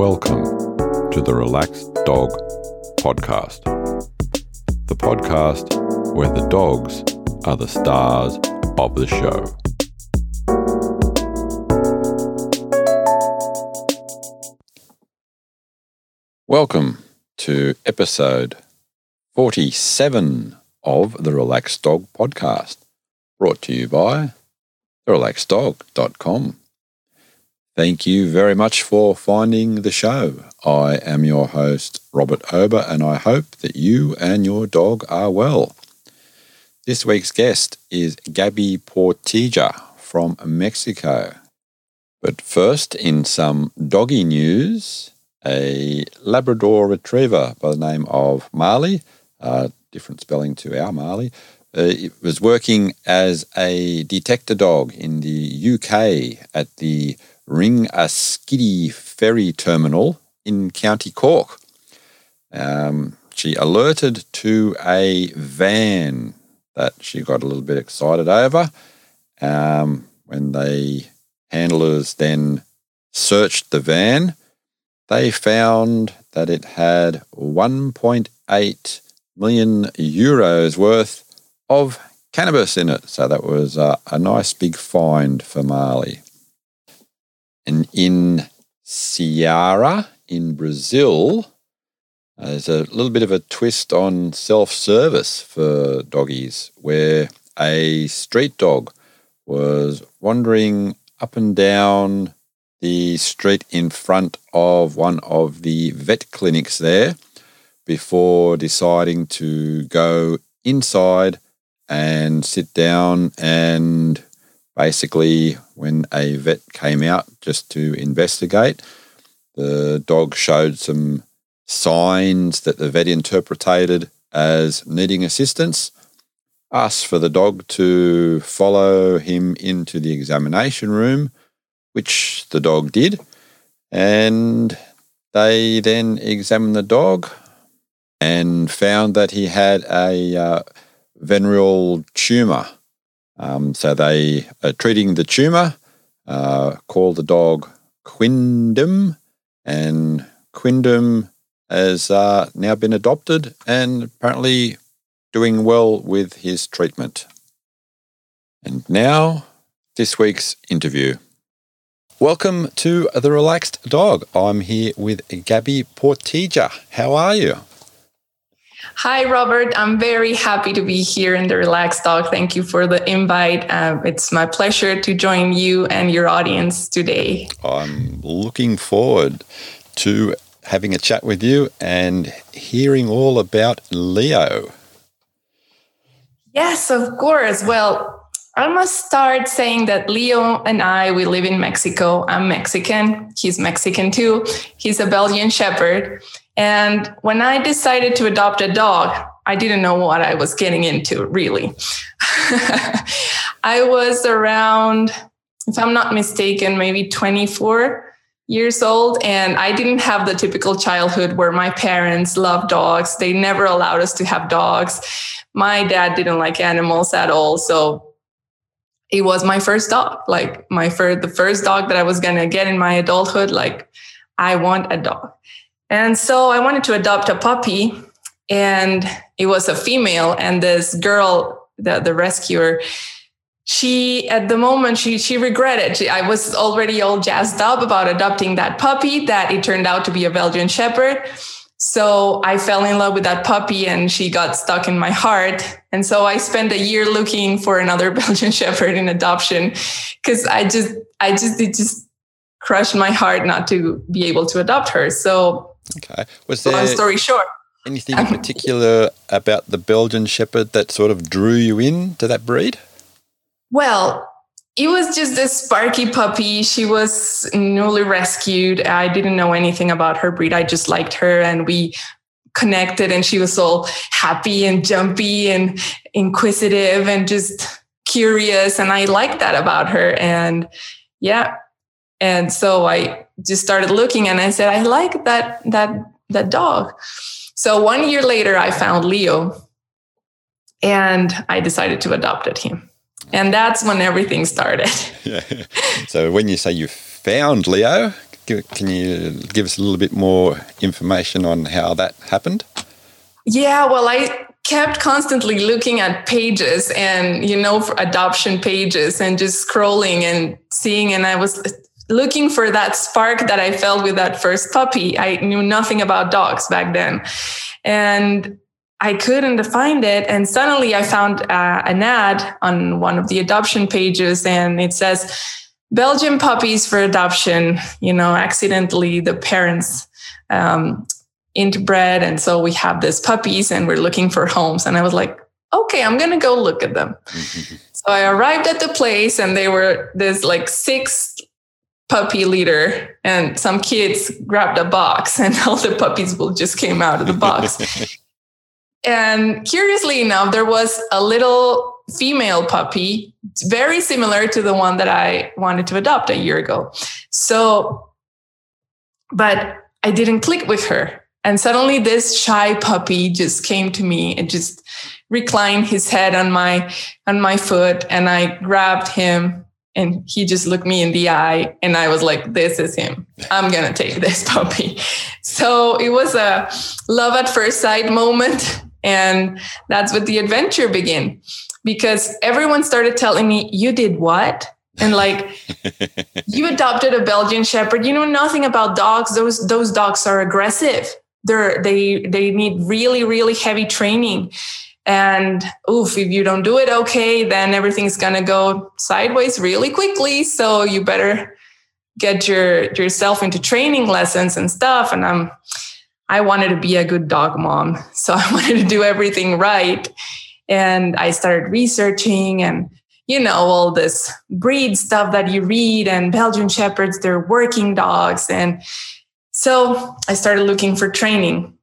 Welcome to the Relaxed Dog podcast, the podcast where the dogs are the stars of the show. Welcome to episode 47 of the Relaxed Dog podcast, brought to you by therelaxeddog.com. Thank you very much for finding the show. I am your host, Robert Ober, and I hope that you and your dog are well. This week's guest is Gaby Portilla from Mexico. But first, in some doggy news, a Labrador retriever by the name of Marley, different spelling to our Marley, it was working as a detector dog in the UK at the Ringaskiddy ferry terminal in County Cork. She alerted to a van that she got a little bit excited over when the handlers then searched the van. They found that it had 1.8 million euros worth of cannabis in it. So that was a nice big find for Marley. And in Ceará, in Brazil, there's a little bit of a twist on self-service for doggies, where a street dog was wandering up and down the street in front of one of the vet clinics there before deciding to go inside and sit down, and basically, when a vet came out just to investigate, the dog showed some signs that the vet interpreted as needing assistance, asked for the dog to follow him into the examination room, which the dog did, and they then examined the dog and found that he had a venereal tumour. So they are treating the tumour, called the dog Quindum, and Quindum has now been adopted and apparently doing well with his treatment. And now, this week's interview. Welcome to The Relaxed Dog. I'm here with Gaby Portilla. How are you? Hi, Robert. I'm very happy to be here in The Relaxed Dog. Thank you for the invite. It's my pleasure to join you and your audience today. I'm looking forward to having a chat with you and hearing all about Leo. Yes, of course. Well, I must start saying that Leo and I, we live in Mexico. I'm Mexican. He's Mexican too. He's a Belgian Shepherd. And when I decided to adopt a dog, I didn't know what I was getting into, really. I was around, if I'm not mistaken, maybe 24 years old. And I didn't have the typical childhood where my parents loved dogs. They never allowed us to have dogs. My dad didn't like animals at all. So it was my first dog, like the first dog that I was going to get in my adulthood. Like, I want a dog. And so I wanted to adopt a puppy, and it was a female. And this girl, the rescuer, she, at the moment, she regretted. I was already all jazzed up about adopting that puppy, that it turned out to be a Belgian Shepherd. So I fell in love with that puppy, and she got stuck in my heart. And so I spent a year looking for another Belgian Shepherd in adoption, because it just crushed my heart not to be able to adopt her. So, okay. Was there, long story short, anything in particular about the Belgian Shepherd that sort of drew you in to that breed? Well, it was just this sparky puppy. She was newly rescued. I didn't know anything about her breed. I just liked her, and we connected, and she was all happy and jumpy and inquisitive and just curious. And I liked that about her. And yeah. And so I just started looking, and I said, I like that dog. So 1 year later, I found Leo, and I decided to adopt him. And that's when everything started. Yeah. So when you say you found Leo, Can you give us a little bit more information on how that happened? Yeah, well, I kept constantly looking at pages and, you know, for adoption pages and just scrolling and seeing. And I was looking for that spark that I felt with that first puppy. I knew nothing about dogs back then. And I couldn't find it. And suddenly I found an ad on one of the adoption pages, and it says, Belgian puppies for adoption. You know, accidentally the parents interbred. And so we have these puppies and we're looking for homes. And I was like, okay, I'm going to go look at them. Mm-hmm. So I arrived at the place, and they were, there's like 6 puppy litter, and some kids grabbed a box, and all the puppies will just came out of the box. And curiously enough, there was a little female puppy, very similar to the one that I wanted to adopt a year ago. So, but I didn't click with her. And suddenly this shy puppy just came to me and just reclined his head on my foot. And I grabbed him, and he just looked me in the eye, and I was like, this is him. I'm going to take this puppy. So it was a love at first sight moment. And that's what the adventure began, because everyone started telling me, you did what? And like, you adopted a Belgian Shepherd. You know nothing about dogs. Those dogs are aggressive. They need really, really heavy training. And if you don't do it, okay, then everything's going to go sideways really quickly. So you better get yourself into training lessons and stuff. And I wanted to be a good dog mom. So I wanted to do everything right. And I started researching and, you know, all this breed stuff that you read, and Belgian Shepherds, they're working dogs. And so I started looking for training.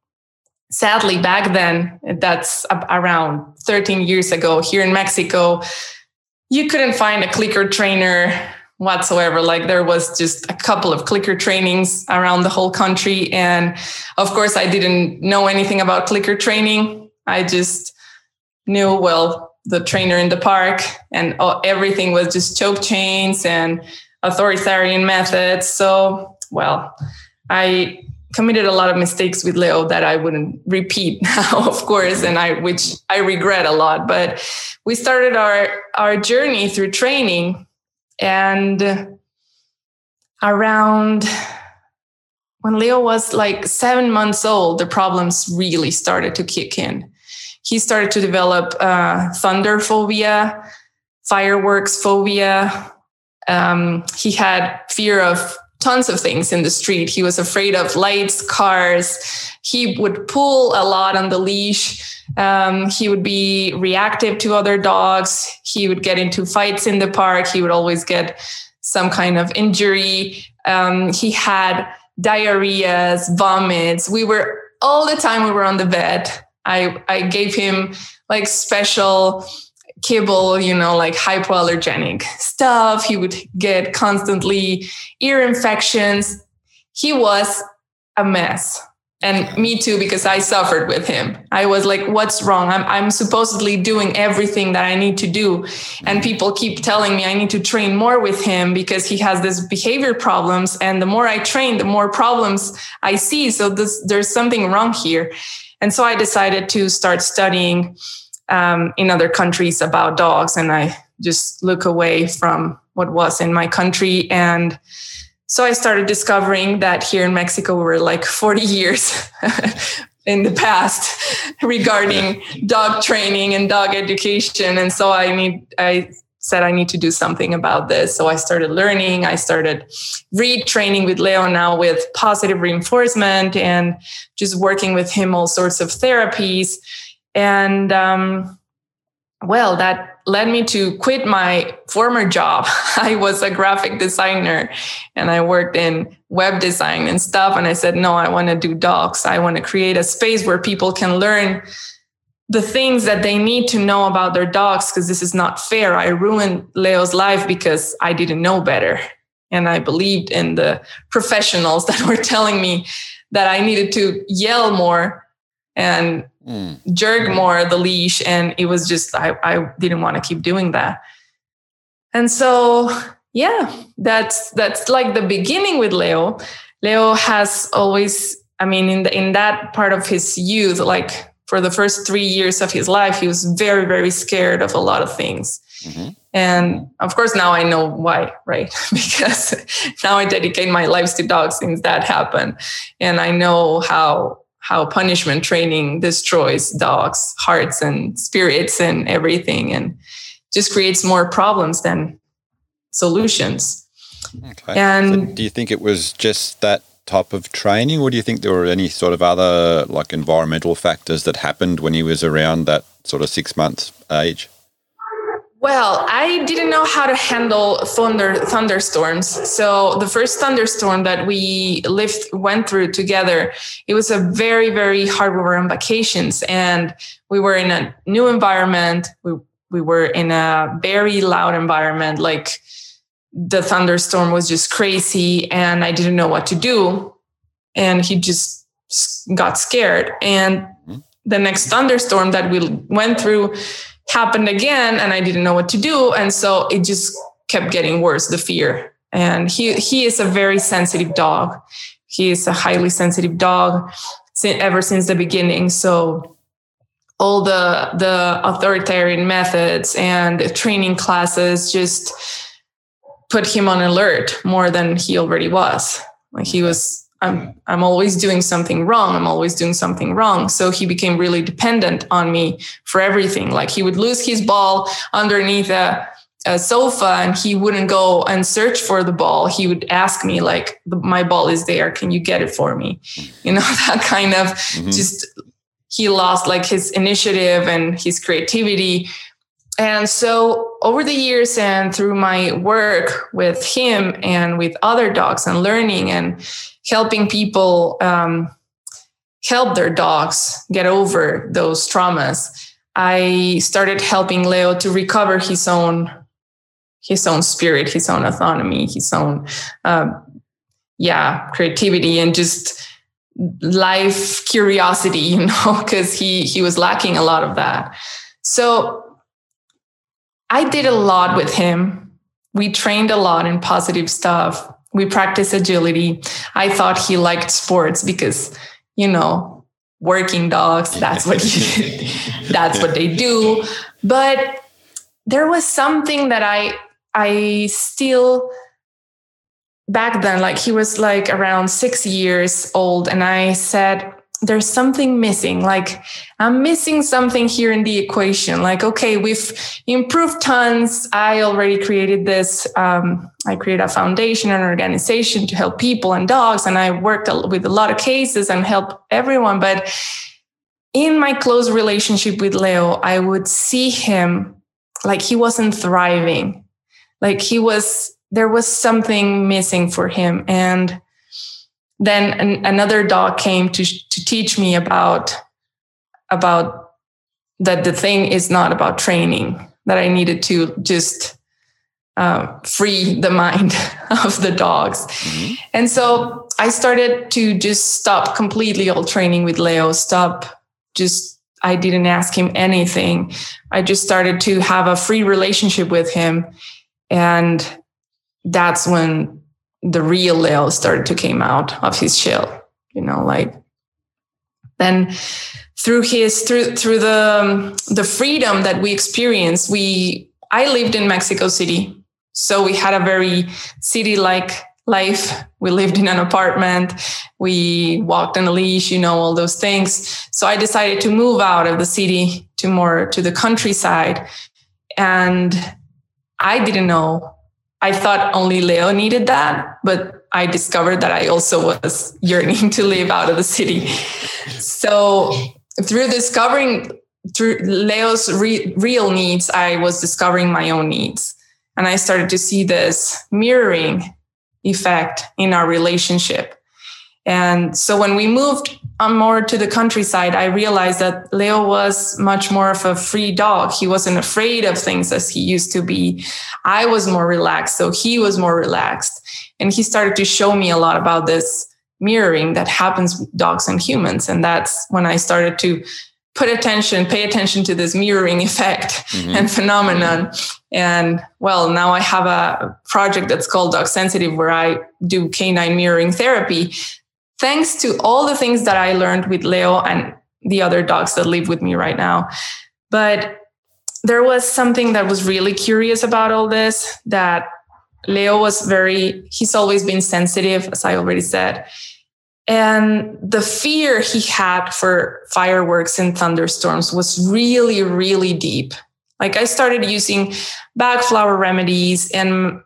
Sadly, back then, that's around 13 years ago, here in Mexico, you couldn't find a clicker trainer whatsoever. Like, there was just a couple of clicker trainings around the whole country. And of course, I didn't know anything about clicker training. I just knew, well, the trainer in the park, and everything was just choke chains and authoritarian methods. So, well, I committed a lot of mistakes with Leo that I wouldn't repeat now, of course, and which I regret a lot. But we started our journey through training, and around when Leo was like 7 months old, the problems really started to kick in. He started to develop thunder phobia, fireworks phobia. He had fear of tons of things in the street. He was afraid of lights, cars. He would pull a lot on the leash. He would be reactive to other dogs. He would get into fights in the park. He would always get some kind of injury. He had diarrheas, vomits. All the time we were on the vet. I gave him like special kibble, you know, like hypoallergenic stuff. He would get constantly ear infections. He was a mess. And me too, because I suffered with him. I was like, what's wrong? I'm supposedly doing everything that I need to do. And people keep telling me I need to train more with him because he has these behavior problems. And the more I train, the more problems I see. So there's something wrong here. And so I decided to start studying in other countries about dogs, and I just look away from what was in my country. And so I started discovering that here in Mexico, we were like 40 years in the past regarding dog training and dog education. And so I said I need to do something about this. So I started learning. I started retraining with Leo now with positive reinforcement and just working with him, all sorts of therapies. And, that led me to quit my former job. I was a graphic designer and I worked in web design and stuff. And I said, no, I want to do dogs. I want to create a space where people can learn the things that they need to know about their dogs, because this is not fair. I ruined Leo's life because I didn't know better. And I believed in the professionals that were telling me that I needed to yell more and jerk more the leash. And it was just, I didn't want to keep doing that. And so yeah, that's like the beginning with Leo. Leo has always, I mean, in that part of his youth, like for the first 3 years of his life, he was very, very scared of a lot of things. Mm-hmm. And of course, now I know why, right? Because now I dedicate my lives to dogs since that happened. And I know how punishment training destroys dogs' hearts and spirits and everything, and just creates more problems than solutions. Okay. And so do you think it was just that type of training, or do you think there were any sort of other like environmental factors that happened when he was around that sort of 6 months age? Well, I didn't know how to handle thunderstorms. So the first thunderstorm that we went through together, it was a very, very hard. We were on vacations and we were in a new environment. We were in a very loud environment. Like the thunderstorm was just crazy and I didn't know what to do. And he just got scared. And the next thunderstorm that we went through happened again and I didn't know what to do. And so it just kept getting worse, the fear. And he is a very sensitive dog. He is a highly sensitive dog ever since the beginning. So all the authoritarian methods and training classes just put him on alert more than he already was. Like he was, I'm always doing something wrong. I'm always doing something wrong. So he became really dependent on me for everything. Like he would lose his ball underneath a sofa and he wouldn't go and search for the ball. He would ask me like, my ball is there. Can you get it for me? You know, that kind of just, he lost like his initiative and his creativity. And so over the years and through my work with him and with other dogs and learning and helping people help their dogs get over those traumas, I started helping Leo to recover his own spirit, his own autonomy, his own creativity and just life curiosity, you know, because he was lacking a lot of that. So I did a lot with him. We trained a lot in positive stuff. We practiced agility. I thought he liked sports because, you know, working dogs, that's what they do. But there was something that I still, back then, like he was like around 6 years old. And I said, there's something missing. Like I'm missing something here in the equation. Like, okay, we've improved tons. I already created this. I created a foundation and an organization to help people and dogs. And I worked with a lot of cases and helped everyone. But in my close relationship with Leo, I would see him like he wasn't thriving. Like there was something missing for him. And then another dog came to teach me about that the thing is not about training, that I needed to just free the mind of the dogs. Mm-hmm. And so I started to just stop completely all training with Leo, I didn't ask him anything. I just started to have a free relationship with him. And that's when the real Leo started to came out of his shell, you know, like then through the freedom that we experienced, I lived in Mexico City. So we had a very city-like life. We lived in an apartment. We walked on a leash, you know, all those things. So I decided to move out of the city to the countryside. And I didn't know, I thought only Leo needed that, but I discovered that I also was yearning to live out of the city. So through Leo's real needs, I was discovering my own needs. And I started to see this mirroring effect in our relationship. And so when we moved on more to the countryside, I realized that Leo was much more of a free dog. He wasn't afraid of things as he used to be. I was more relaxed, so he was more relaxed. And he started to show me a lot about this mirroring that happens with dogs and humans. And that's when I started to pay attention to this mirroring effect and phenomenon. And well, now I have a project that's called Dog Sensitive, where I do canine mirroring therapy. Thanks to all the things that I learned with Leo and the other dogs that live with me right now. But there was something that was really curious about all this, that Leo was he's always been sensitive, as I already said. And the fear he had for fireworks and thunderstorms was really, really deep. Like, I started using bag flower remedies and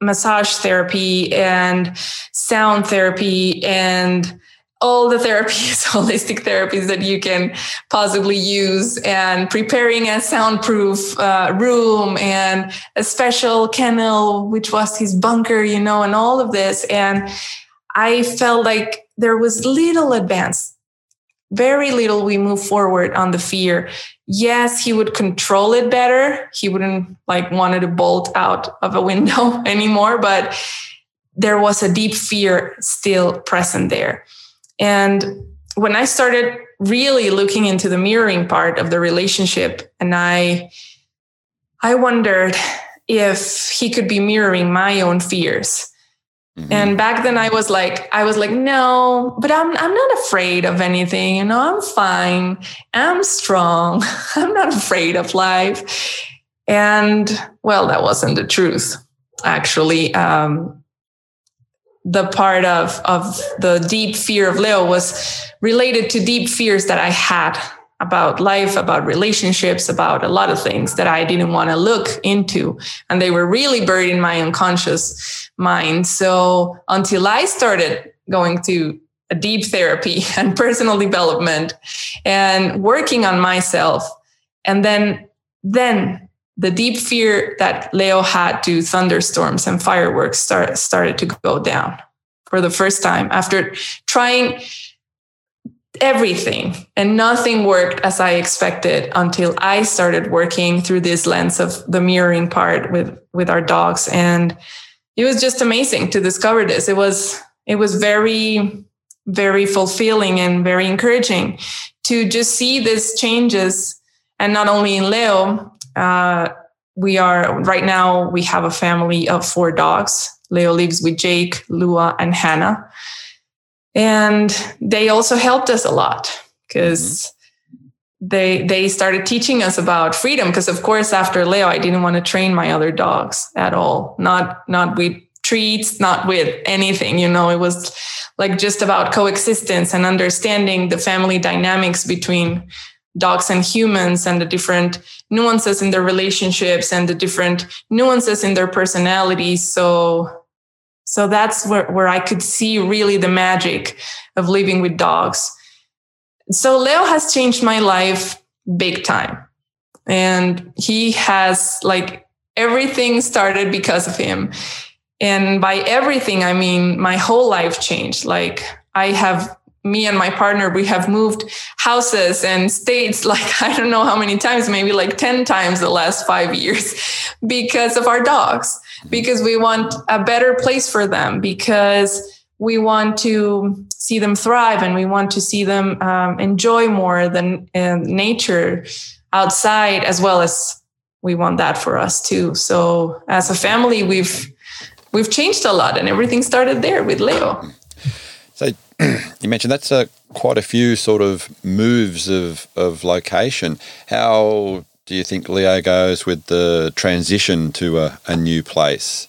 massage therapy and sound therapy and all the therapies, holistic therapies that you can possibly use, and preparing a soundproof room and a special kennel, which was his bunker, and all of this. And I felt like there was little advance, very little. We move forward on the fear. Yes, he would control it better. He wouldn't wanted to bolt out of a window anymore, but there was a deep fear still present there. And when I started really looking into the mirroring part of the relationship, and I wondered if he could be mirroring my own fears. Mm-hmm. And back then I was like, no, but I'm not afraid of anything. I'm fine. I'm strong. I'm not afraid of life. And well, that wasn't the truth, actually. The part of the deep fear of Leo was related to deep fears that I had about life, about relationships, about a lot of things that I didn't want to look into. And they were really buried in my unconscious mind. So until I started going to a deep therapy and personal development and working on myself, and then the deep fear that Leo had to thunderstorms and fireworks started to go down for the first time, after trying everything, and nothing worked as I expected, until I started working through this lens of the mirroring part with our dogs. And it was just amazing to discover this. It was very, very fulfilling and very encouraging to just see these changes. And not only in Leo, we have a family of 4 dogs. Leo lives with Jake, Lua, and Hannah. And they also helped us a lot, because they started teaching us about freedom. Because of course, after Leo, I didn't want to train my other dogs at all. Not with treats, not with anything. It was just about coexistence and understanding the family dynamics between dogs and humans, and the different nuances in their relationships and the different nuances in their personalities. So that's where I could see really the magic of living with dogs. So Leo has changed my life big time. And he has everything started because of him. And by everything, I mean, my whole life changed. Me and my partner, we have moved houses and states, I don't know how many times, maybe 10 times the last 5 years, because of our dogs, because we want a better place for them, because we want to see them thrive, and we want to see them enjoy more than nature outside, as well as we want that for us too. So as a family, we've changed a lot, and everything started there with Leo. So you mentioned that's quite a few sort of moves of location. How do you think Leo goes with the transition to a new place?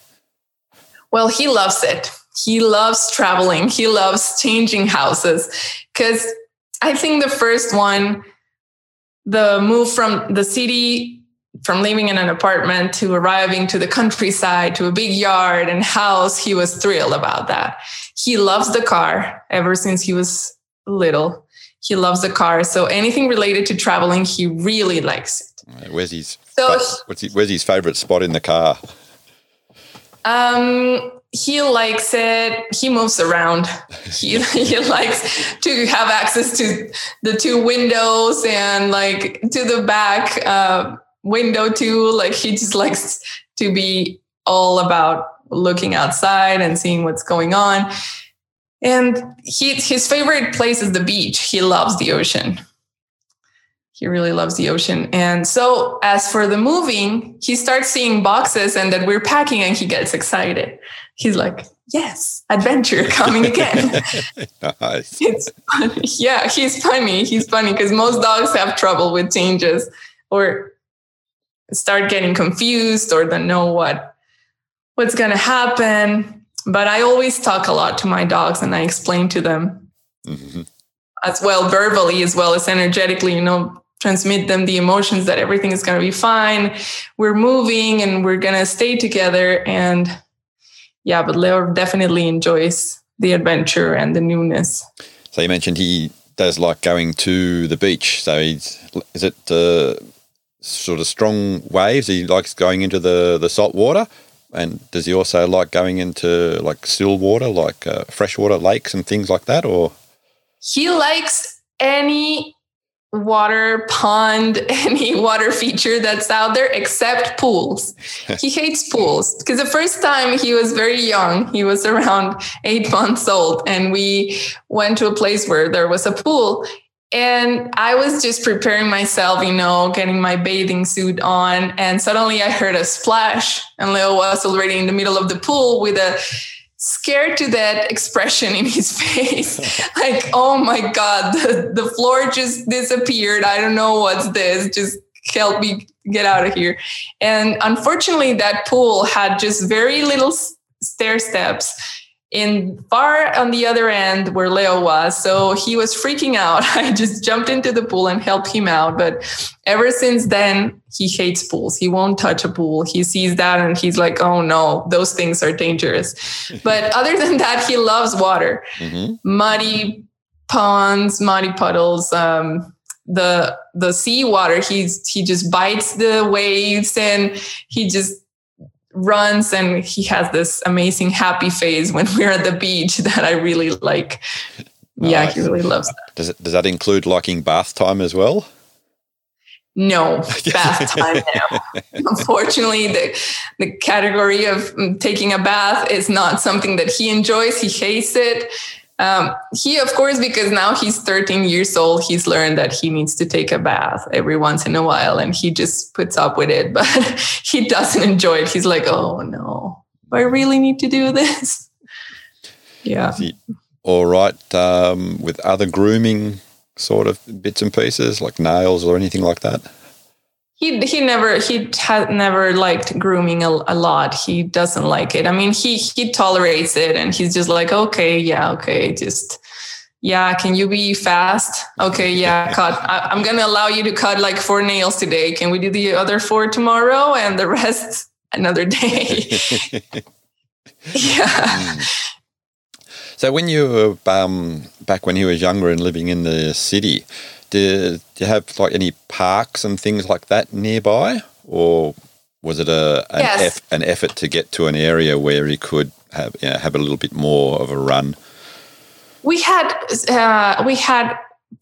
Well, he loves it. He loves traveling. He loves changing houses, because I think the first one, the move from the city, from living in an apartment to arriving to the countryside, to a big yard and house, he was thrilled about that. He loves the car ever since he was little. He loves the car. So anything related to traveling, he really likes it. Where's his favorite spot in the car? He likes it. He moves around. He likes to have access to the 2 windows and to the back, window too. He just likes to be all about looking outside and seeing what's going on. And his favorite place is the beach. He loves the ocean. He really loves the ocean. And so as for the moving, he starts seeing boxes and that we're packing and he gets excited. He's like, yes, adventure coming again. Nice. It's funny. Yeah, he's funny. He's funny because most dogs have trouble with changes or start getting confused or don't know what's going to happen. But I always talk a lot to my dogs and I explain to them mm-hmm. as well verbally, as well as energetically, transmit them the emotions that everything is going to be fine. We're moving and we're going to stay together. And yeah, but Leo definitely enjoys the adventure and the newness. So you mentioned he does like going to the beach. So is it sort of strong waves? He likes going into the salt water. And does he also like going into like still water, like freshwater lakes and things like that? Or he likes any water pond, any water feature that's out there except pools. He hates pools because the first time he was very young, he was around 8 months old, and we went to a place where there was a pool. And I was just preparing myself, getting my bathing suit on. And suddenly I heard a splash and Leo was already in the middle of the pool with a scared to that expression in his face. Like, oh my God, the floor just disappeared. I don't know what's this. Just help me get out of here. And unfortunately, that pool had just very little stair steps. In far on the other end where Leo was. So he was freaking out. I just jumped into the pool and helped him out. But ever since then, he hates pools. He won't touch a pool. He sees that and he's like, oh no, those things are dangerous. But other than that, he loves water, mm-hmm. muddy ponds, muddy puddles, the seawater. He just bites the waves and he just runs, and he has this amazing happy phase when we're at the beach that I really like. Yeah, he really loves that. Does that include liking bath time as well? No, bath time now. Unfortunately, the category of taking a bath is not something that he enjoys. He hates it. He, of course, because now he's 13 years old, he's learned that he needs to take a bath every once in a while and he just puts up with it, but he doesn't enjoy it. He's like, oh no, I really need to do this. Yeah. All right. With other grooming sort of bits and pieces like nails or anything like that? He had never liked grooming a lot. He doesn't like it. I mean, he tolerates it and he's just like, can you be fast? Okay, yeah, cut. I'm going to allow you to cut like 4 nails today. Can we do the other 4 tomorrow and the rest another day? Yeah. So when you were back when he was younger and living in the city, do you have like any parks and things like that nearby, or was it an effort to get to an area where he could have a little bit more of a run? We had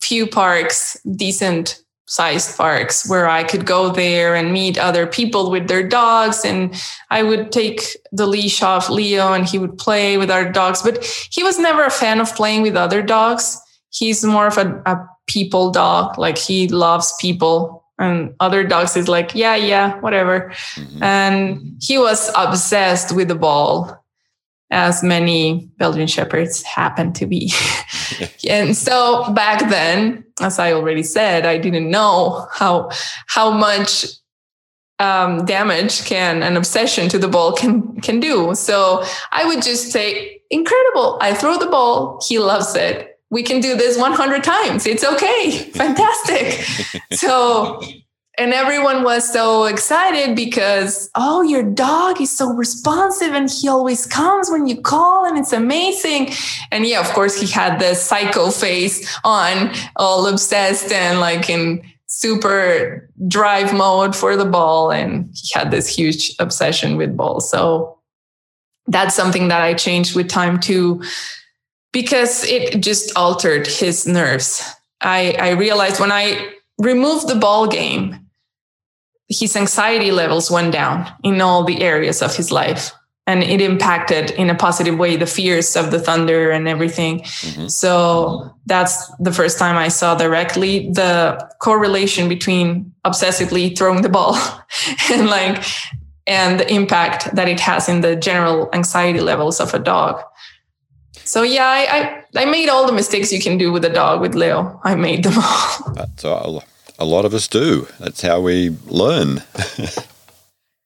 few parks, decent sized parks where I could go there and meet other people with their dogs, and I would take the leash off Leo and he would play with our dogs. But he was never a fan of playing with other dogs. He's more of a people dog. Like, he loves people, and other dogs is like, yeah, whatever. Mm-hmm. And he was obsessed with the ball, as many Belgian Shepherds happen to be. And so back then, as I already said, I didn't know how much damage an obsession to the ball can do. So I would just say, incredible. I throw the ball. He loves it. We can do this 100 times. It's okay. Fantastic. So, and everyone was so excited because, oh, your dog is so responsive and he always comes when you call and it's amazing. And yeah, of course, he had the psycho face on, all obsessed and like in super drive mode for the ball. And he had this huge obsession with ball. So that's something that I changed with time too, because it just altered his nerves. I realized when I removed the ball game, his anxiety levels went down in all the areas of his life. and it impacted in a positive way the fears of the thunder and everything. Mm-hmm. So that's the first time I saw directly the correlation between obsessively throwing the ball and the impact that it has in the general anxiety levels of a dog. So yeah, I made all the mistakes you can do with a dog with Leo. I made them all. That's all. A lot of us do. That's how we learn.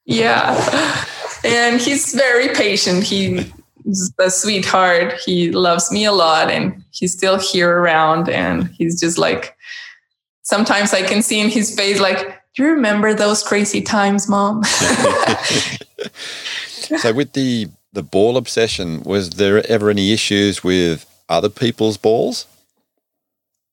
Yeah. And he's very patient. He's a sweetheart. He loves me a lot, and he's still here around. And he's just like, sometimes I can see in his face, like, do you remember those crazy times, Mom? So with the ball obsession, was there ever any issues with other people's balls?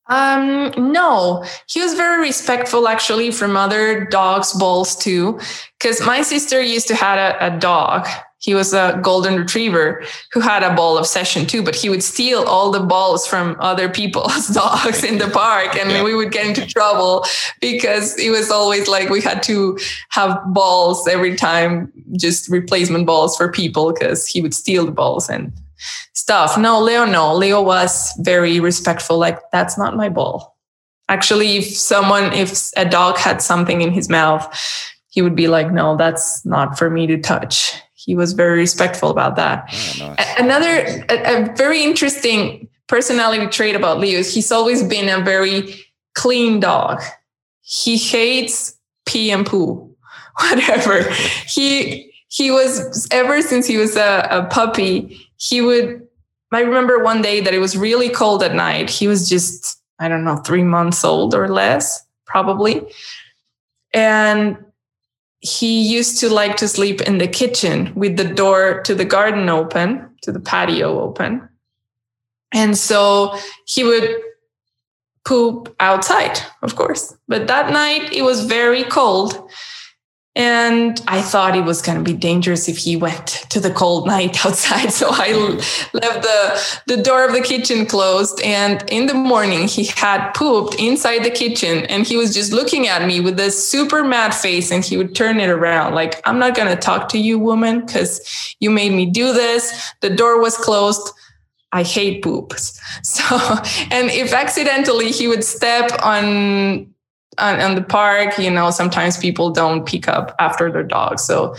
No, he was very respectful actually from other dogs' balls too, because my sister used to have a dog. He was a golden retriever who had a ball obsession too, but he would steal all the balls from other people's dogs in the park. And we would get into trouble because it was always like we had to have balls every time, just replacement balls for people, because he would steal the balls and stuff. Leo was very respectful, like, that's not my ball. Actually, if a dog had something in his mouth, he would be like, no, that's not for me to touch. He was very respectful about that. Oh, nice. Another very interesting personality trait about Leo is he's always been a very clean dog. He hates pee and poo, whatever. He was, ever since he was a puppy, I remember one day that it was really cold at night. He was just, 3 months old or less, probably. And he used to like to sleep in the kitchen with the door to the garden open, to the patio open. And so he would poop outside, of course. But that night it was very cold. And I thought it was going to be dangerous if he went to the cold night outside. So I left the door of the kitchen closed. And in the morning, he had pooped inside the kitchen. And he was just looking at me with this super mad face. And he would turn it around like, I'm not going to talk to you, woman, because you made me do this. The door was closed. I hate poops. So, and if accidentally he would step on the park, sometimes people don't pick up after their dog. So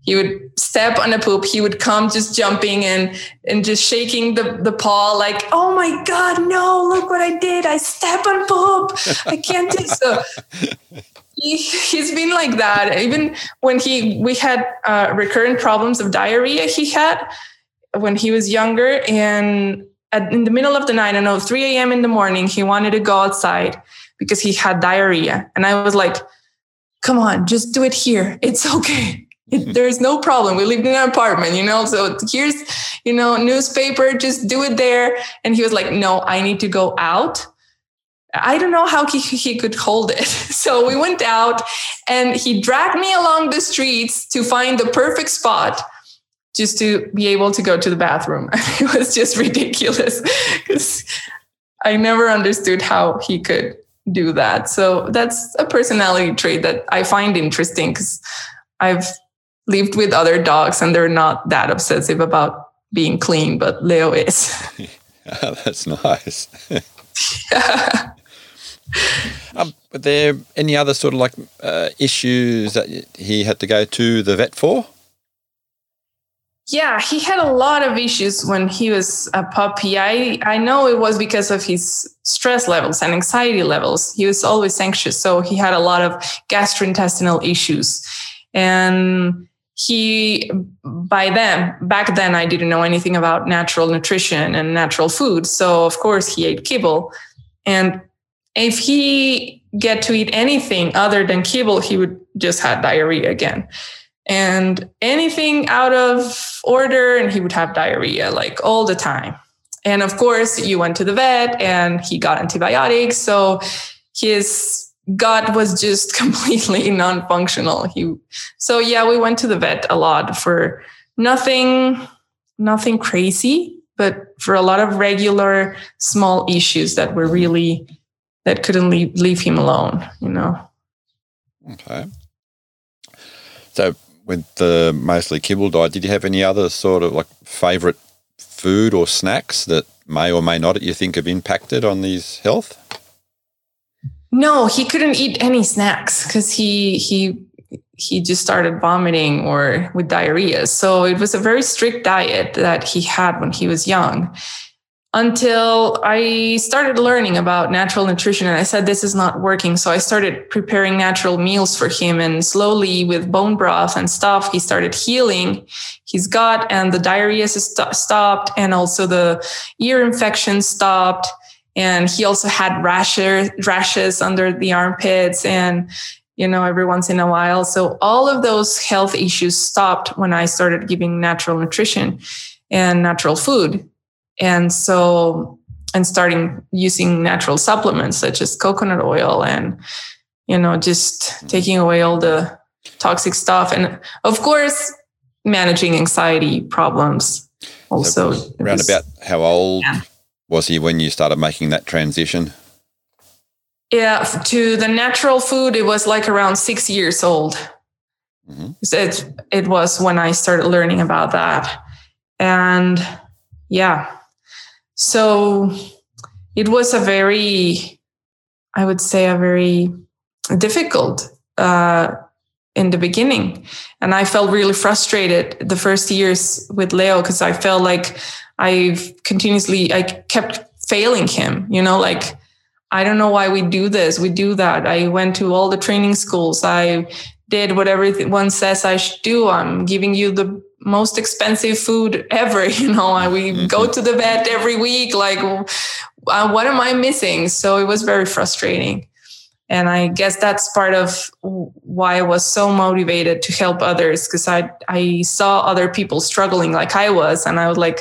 he would step on a poop. He would come just jumping and just shaking the paw like, oh my God, no, look what I did. I step on poop. I can't do so. He's been like that. Even when we had recurrent problems of diarrhea he had when he was younger. And in the middle of the night, 3 a.m. in the morning, he wanted to go outside because he had diarrhea. And I was like, come on, just do it here. It's okay. There's no problem. We live in an apartment, so here's, newspaper, just do it there. And he was like, no, I need to go out. I don't know how he could hold it. So we went out and he dragged me along the streets to find the perfect spot just to be able to go to the bathroom. It was just ridiculous because I never understood how he could do that. So that's a personality trait that I find interesting because I've lived with other dogs and they're not that obsessive about being clean, but Leo is. Oh, that's nice. Yeah. Were there any other sort of issues that he had to go to the vet for? Yeah, he had a lot of issues when he was a puppy. I know it was because of his stress levels and anxiety levels. He was always anxious, so he had a lot of gastrointestinal issues. And back then, I didn't know anything about natural nutrition and natural food. So, of course, he ate kibble. And if he get to eat anything other than kibble, he would just have diarrhea again. And anything out of order, and he would have diarrhea like all the time. And of course, you went to the vet and he got antibiotics. So his gut was just completely non-functional. We went to the vet a lot for nothing crazy, but for a lot of regular small issues that were really, that couldn't leave him alone. Okay. So, with the mostly kibble diet, did you have any other sort of like favourite food or snacks that may or may not you think have impacted on his health? No, he couldn't eat any snacks because he just started vomiting or with diarrhea. So it was a very strict diet that he had when he was young until I started learning about natural nutrition. And I said, this is not working. So I started preparing natural meals for him. And slowly with bone broth and stuff, he started healing his gut and the diarrhea stopped. And also the ear infection stopped. And he also had rashes under the armpits and, you know, every once in a while. So all of those health issues stopped when I started giving natural nutrition and natural food. And so, and starting using natural supplements such as coconut oil and, you know, just taking away all the toxic stuff. And of course, managing anxiety problems also. So around about how old? Yeah. Was he when you started making that transition? Yeah, to the natural food, it was like around 6 years old. Mm-hmm. It was when I started learning about that. And yeah, so it was a very, I would say, a very difficult in the beginning. And I felt really frustrated the first years with Leo because I felt like I kept failing him, you know, like, I don't know why we do this. We do that. I went to all the training schools. I did what everyone says I should do. I'm giving you the most expensive food ever. You know, we go to the vet every week. Like, what am I missing? So it was very frustrating. And I guess that's part of why I was so motivated to help others. Cause I saw other people struggling like I was, and I was like,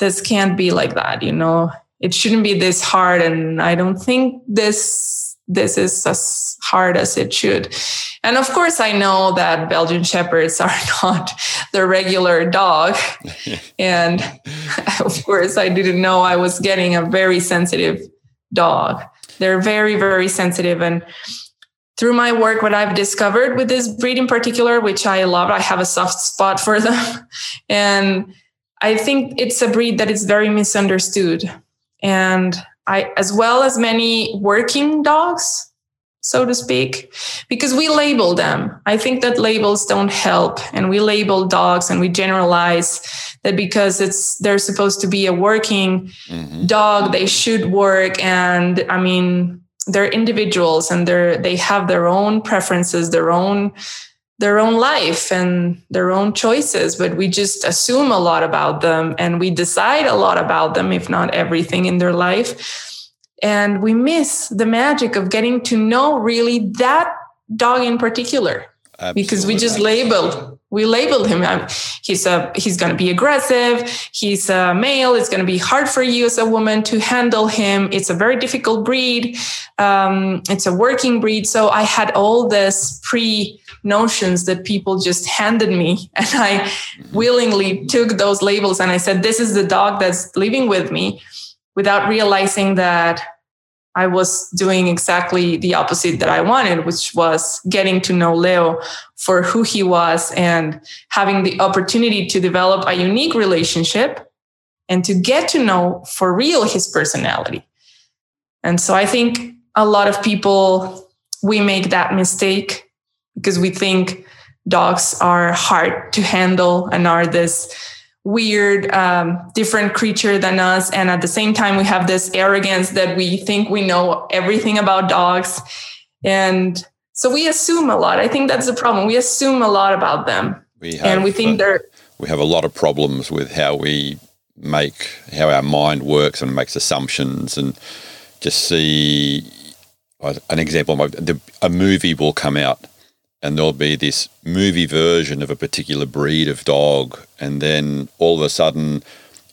this can't be like that, you know, it shouldn't be this hard. And I don't think this is as hard as it should. And of course, I know that Belgian Shepherds are not the regular dog. And of course, I didn't know I was getting a very sensitive dog. They're very, very sensitive. And through my work, what I've discovered with this breed in particular, which I love, I have a soft spot for them. And I think it's a breed that is very misunderstood. And I, as well as many working dogs, so to speak, because we label them. I think that labels don't help. And we label dogs and we generalize that because they're supposed to be a working dog, they should work. And I mean, they're individuals and they have their own preferences, their own life and their own choices. But we just assume a lot about them and we decide a lot about them, if not everything in their life. And we miss the magic of getting to know really that dog in particular. Absolutely. Because we just labeled him. He's going to be aggressive. He's a male. It's going to be hard for you as a woman to handle him. It's a very difficult breed. It's a working breed. So I had all this pre-notions that people just handed me. And I willingly took those labels. And I said, this is the dog that's living with me, without realizing that I was doing exactly the opposite that I wanted, which was getting to know Leo for who he was and having the opportunity to develop a unique relationship and to get to know for real his personality. And so I think a lot of people, we make that mistake because we think dogs are hard to handle and are this weird, different creature than us. And at the same time, we have this arrogance that we think we know everything about dogs. And so we assume a lot. I think that's the problem. We assume a lot about them. We have a lot of problems with how our mind works and makes assumptions and just see an example. A movie will come out and there'll be this movie version of a particular breed of dog. And then all of a sudden,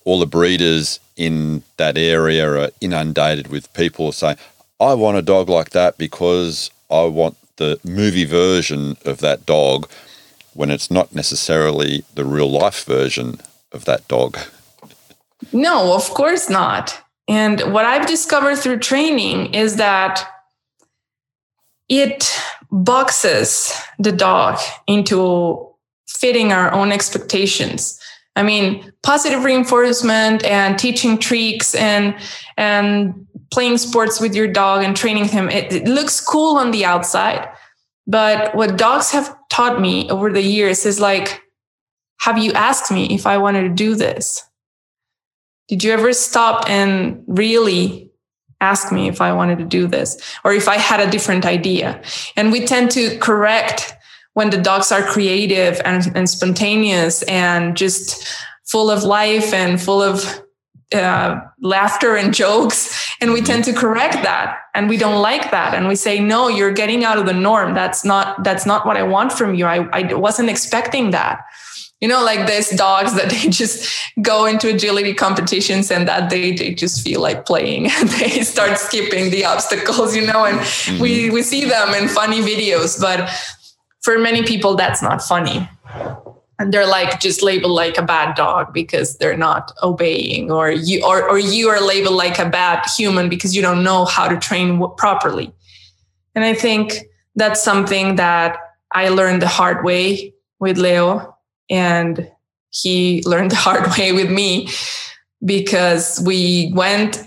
all the breeders in that area are inundated with people saying, I want a dog like that because I want the movie version of that dog, when it's not necessarily the real life version of that dog. No, of course not. And what I've discovered through training is that it boxes the dog into fitting our own expectations. I mean, positive reinforcement and teaching tricks and playing sports with your dog and training him. It looks cool on the outside. But what dogs have taught me over the years is like, have you asked me if I wanted to do this? Did you ever stop and really ask me if I wanted to do this or if I had a different idea? And we tend to correct when the dogs are creative and spontaneous and just full of life and full of laughter and jokes. And we tend to correct that. And we don't like that. And we say, no, you're getting out of the norm. That's not what I want from you. I wasn't expecting that. You know, like these dogs that they just go into agility competitions and that they just feel like playing and they start skipping the obstacles, you know, and we see them in funny videos. But for many people, that's not funny. And they're like just labeled like a bad dog because they're not obeying, or you are labeled like a bad human because you don't know how to train properly. And I think that's something that I learned the hard way with Leo, and he learned the hard way with me, because we went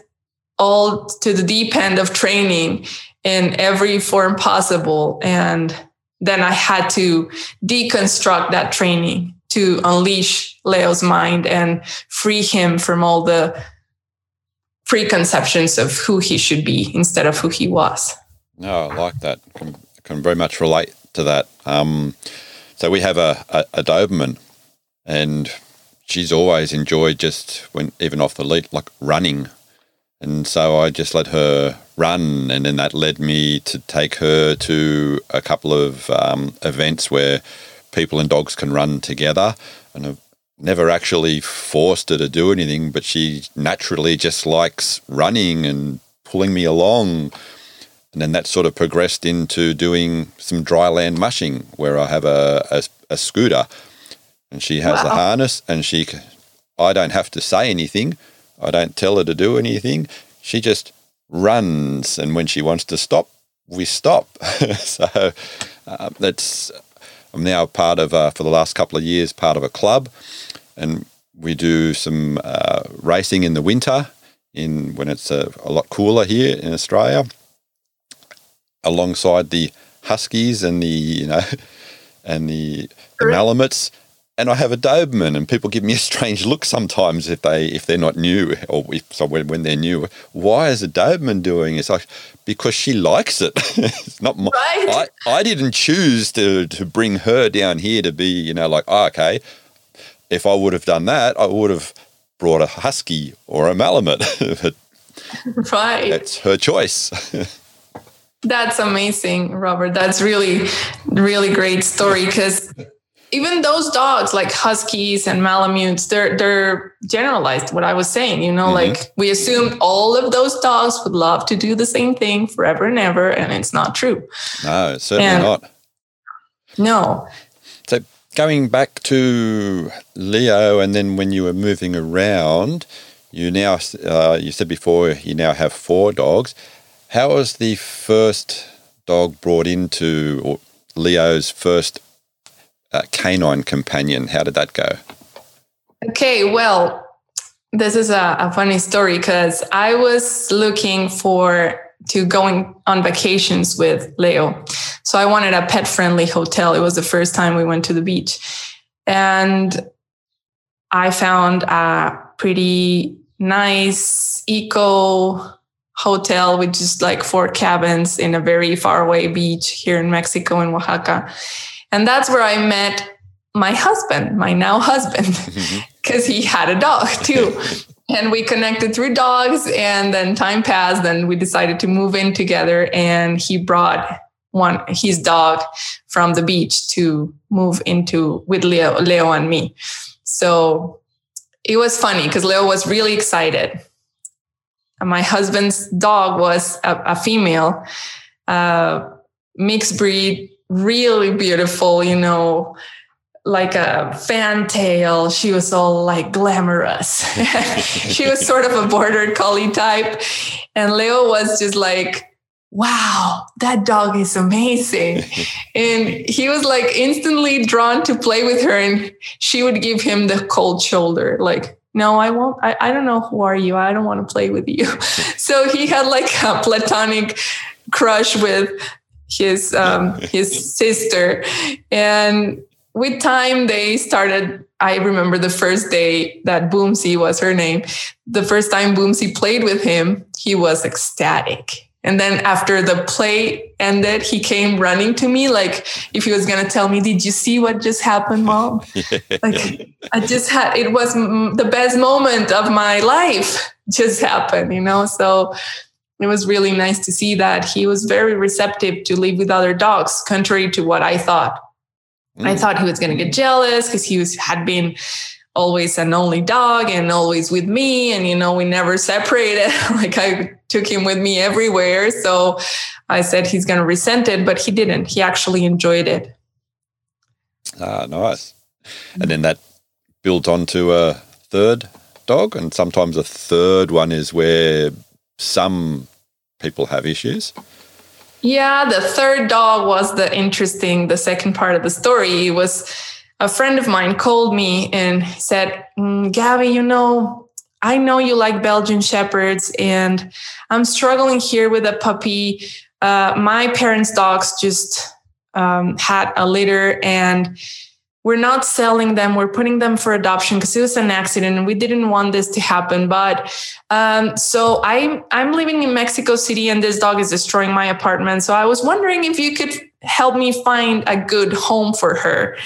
all to the deep end of training in every form possible. And then I had to deconstruct that training to unleash Leo's mind and free him from all the preconceptions of who he should be instead of who he was. No, I like that. I can very much relate to that. So we have a Doberman, and she's always enjoyed just when even off the lead, like running. And so I just let her run, and then that led me to take her to a couple of events where people and dogs can run together. And I've never actually forced her to do anything, but she naturally just likes running and pulling me along. And then that sort of progressed into doing some dry land mushing, where I have a scooter, and she has the harness, and I don't have to say anything. I don't tell her to do anything. She just runs, and when she wants to stop, we stop. So I'm now part of, for the last couple of years, part of a club, and we do some racing in the winter when it's a lot cooler here in Australia, alongside the Huskies and the Malamutes. And I have a Doberman, and people give me a strange look sometimes if they're not new, or when they're new. Why is a Doberman doing it? It's like, because she likes it. It's not my, right? I didn't choose to bring her down here to be, you know, like, oh, okay, if I would have done that, I would have brought a Husky or a Malamute. Right. It's her choice. That's amazing, Robert. That's really, really great story, because even those dogs like Huskies and Malamutes, they're generalized, what I was saying, you know, like we assumed all of those dogs would love to do the same thing forever and ever, and it's not true. No, it's certainly not. No. So going back to Leo, and then when you were moving around, you now, you said before, you now have 4 dogs. How was the first dog brought into, or Leo's first canine companion? How did that go? Okay, well, this is a funny story, because I was looking to going on vacations with Leo. So I wanted a pet-friendly hotel. It was the first time we went to the beach. And I found a pretty nice eco hotel with just like 4 cabins in a very faraway beach here in Mexico, in Oaxaca. And that's where I met my husband, my now husband, because he had a dog too. And we connected through dogs, and then time passed, and we decided to move in together. And he brought his dog from the beach to move into with Leo and me. So it was funny, because Leo was really excited. And my husband's dog was a female, mixed breed, really beautiful, you know, like a fantail. She was all like glamorous. She was sort of a border collie type. And Leo was just like wow, that dog is amazing. And he was like instantly drawn to play with her, and she would give him the cold shoulder. Like, no, I won't. I don't know. Who are you? I don't want to play with you. So he had like a platonic crush with his sister. And with time they started, I remember the first day that Boomsy was her name. The first time Boomsy played with him, he was ecstatic. And then after the play ended, he came running to me like if he was going to tell me, did you see what just happened, Mom? Like it was the best moment of my life just happened, you know? So it was really nice to see that he was very receptive to live with other dogs, contrary to what I thought. Mm. I thought he was going to get jealous because he had been always an only dog and always with me. And, you know, we never separated. Like I took him with me everywhere. So I said he's going to resent it, but he didn't. He actually enjoyed it. Ah, nice. And then that builds on to a third dog. And sometimes a third one is where some people have issues. Yeah, the third dog was the second part of the story. It was a friend of mine called me and said, Gaby, you know, I know you like Belgian Shepherds and I'm struggling here with a puppy. My parents' dogs just had a litter and we're not selling them. We're putting them for adoption because it was an accident and we didn't want this to happen. But so I'm living in Mexico City and this dog is destroying my apartment. So I was wondering if you could help me find a good home for her.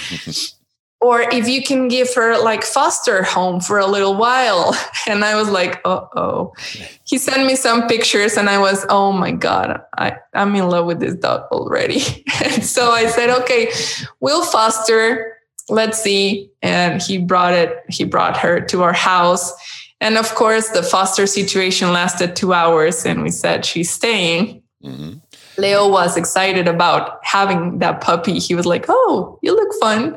Or if you can give her like foster home for a little while. And I was like, uh-oh. He sent me some pictures and I was, oh my God, I'm in love with this dog already. And so I said, okay, we'll foster. Let's see. And he brought her to our house. And of course, the foster situation lasted 2 hours and we said, she's staying. Mm-hmm. Leo was excited about having that puppy. He was like, oh, you look fun.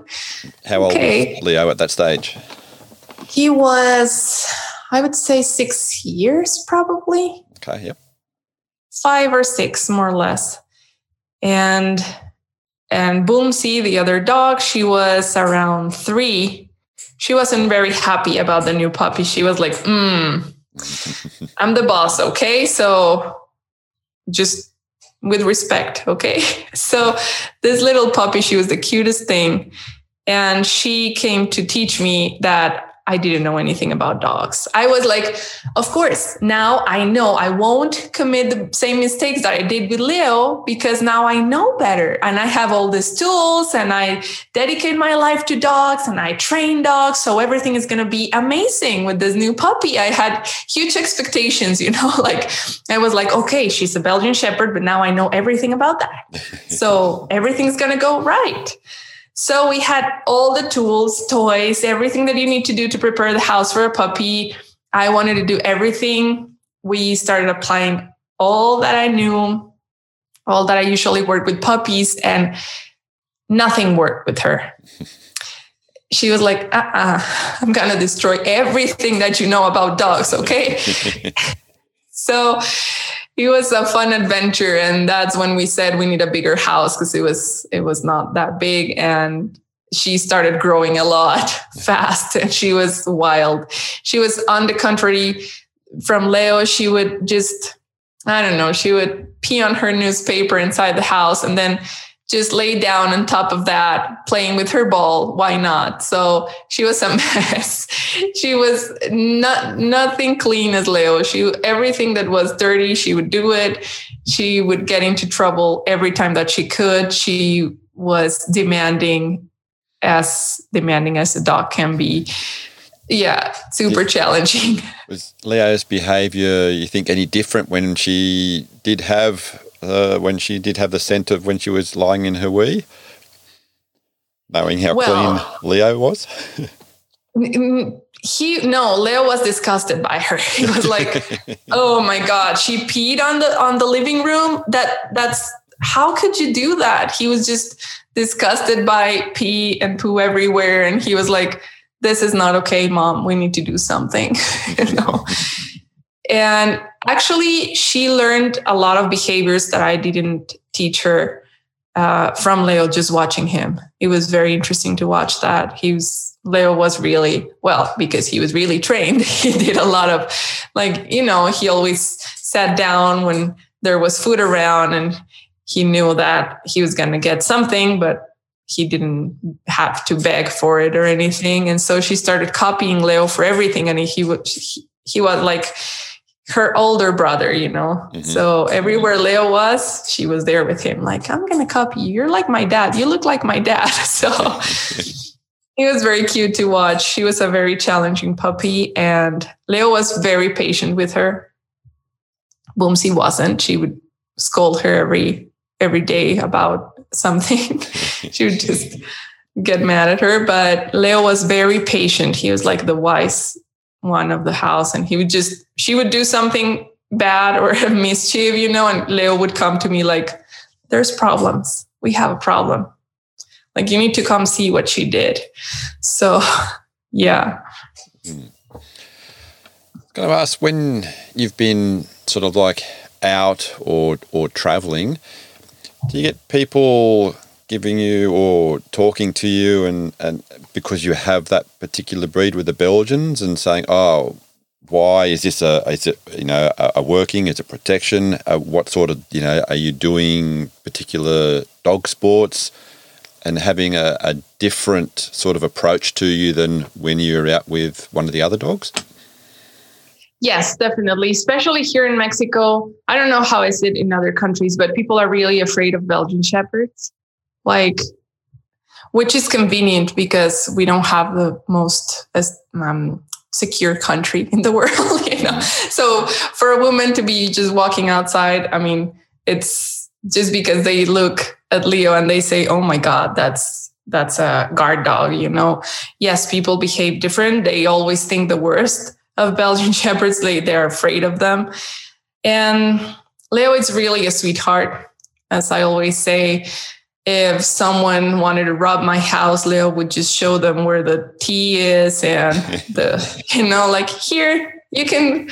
How old was Leo at that stage? He was, I would say 6 years probably. Okay, yep. 5 or 6, more or less. And Boomsy, the other dog, she was around 3. She wasn't very happy about the new puppy. She was like, I'm the boss, okay? So just with respect, okay? So this little puppy, she was the cutest thing. And she came to teach me that I didn't know anything about dogs. I was like, of course, now I know I won't commit the same mistakes that I did with Leo because now I know better. And I have all these tools and I dedicate my life to dogs and I train dogs. So everything is going to be amazing with this new puppy. I had huge expectations, you know, like I was like, okay, she's a Belgian Shepherd, but now I know everything about that. So everything's going to go right. So we had all the tools, toys, everything that you need to do to prepare the house for a puppy. I wanted to do everything. We started applying all that I knew, all that I usually work with puppies, and nothing worked with her. She was like, I'm going to destroy everything that you know about dogs, okay? So it was a fun adventure. And that's when we said we need a bigger house because it was not that big. And she started growing a lot fast and she was wild. She was on the contrary from Leo. She would just, I don't know, she would pee on her newspaper inside the house and then just lay down on top of that, playing with her ball. Why not? So she was a mess. She was nothing clean as Leo. Everything that was dirty, she would do it. She would get into trouble every time that she could. She was demanding as a dog can be. Yeah, super challenging. Was Leo's behavior, you think, any different when she did have... the scent of when she was lying in her wee, knowing how clean Leo was? Leo was disgusted by her. He was like, oh my God, she peed on the living room. That's how could you do that? He was just disgusted by pee and poo everywhere. And he was like, this is not okay, Mom, we need to do something. You know? And actually, she learned a lot of behaviors that I didn't teach her from Leo, just watching him. It was very interesting to watch that. Leo was really, well, because he was really trained. He did a lot of, he always sat down when there was food around, and he knew that he was going to get something, but he didn't have to beg for it or anything. And so she started copying Leo for everything. And he was like her older brother, Mm-hmm. So everywhere Leo was, she was there with him. Like, I'm going to copy you. You're like my dad. You look like my dad. So it was very cute to watch. She was a very challenging puppy, and Leo was very patient with her. Boomsy wasn't. She would scold her every day about something. She would just get mad at her. But Leo was very patient. He was like the wise one of the house, and she would do something bad or mischief, and Leo would come to me like, there's problems. We have a problem. You need to come see what she did. So, yeah. I was going to ask, when you've been sort of out or traveling, do you get people giving you or talking to you and because you have that particular breed with the Belgians and saying, oh, why is this a working, is it protection? What sort of, are you doing particular dog sports? And having a different sort of approach to you than when you're out with one of the other dogs? Yes, definitely. Especially here in Mexico. I don't know how is it in other countries, but people are really afraid of Belgian Shepherds, which is convenient because we don't have the most secure country in the world, So for a woman to be just walking outside, it's just because they look at Leo and they say, oh my God, that's a guard dog, Yes, people behave different. They always think the worst of Belgian Shepherds. They're afraid of them. And Leo is really a sweetheart. As I always say, if someone wanted to rob my house, Leo would just show them where the tea is and here you can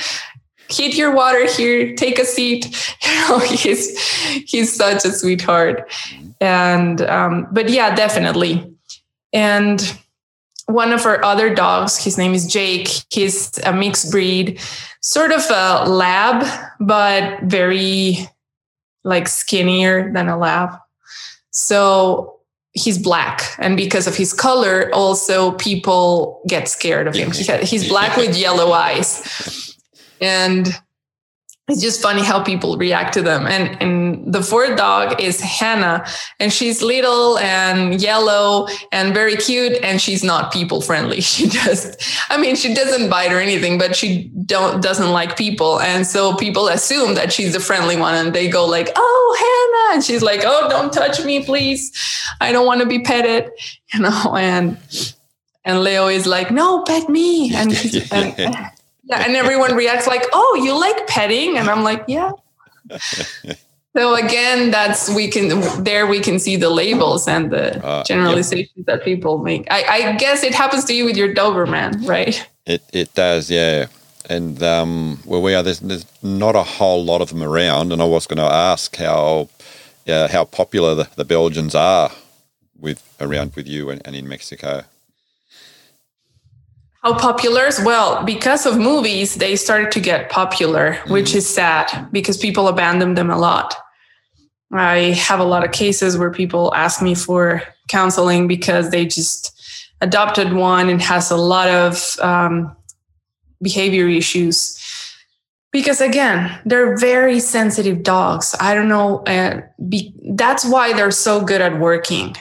heat your water here, take a seat. He's such a sweetheart. And, but yeah, definitely. And one of our other dogs, his name is Jake. He's a mixed breed, sort of a lab, but very skinnier than a lab. So he's black. And because of his color, also people get scared of him. He's black with yellow eyes. And it's just funny how people react to them. And the fourth dog is Hannah, and she's little and yellow and very cute. And she's not people friendly. She just, she doesn't bite or anything, but she doesn't like people. And so people assume that she's the friendly one, and they go oh, Hannah. And she's like, oh, don't touch me, please. I don't want to be petted, and Leo is like, no, pet me. And everyone reacts like, oh, you like petting? And I'm like, yeah. So again, we can see the labels and the generalizations that people make. I guess it happens to you with your Doberman, right? It does, yeah. And where we are, there's not a whole lot of them around. And I was going to ask how popular the Belgians are around with you and in Mexico. How popular? Well, because of movies, they started to get popular, which is sad because people abandon them a lot. I have a lot of cases where people ask me for counseling because they just adopted one and has a lot of behavior issues. Because again, they're very sensitive dogs. I don't know. That's why they're so good at working.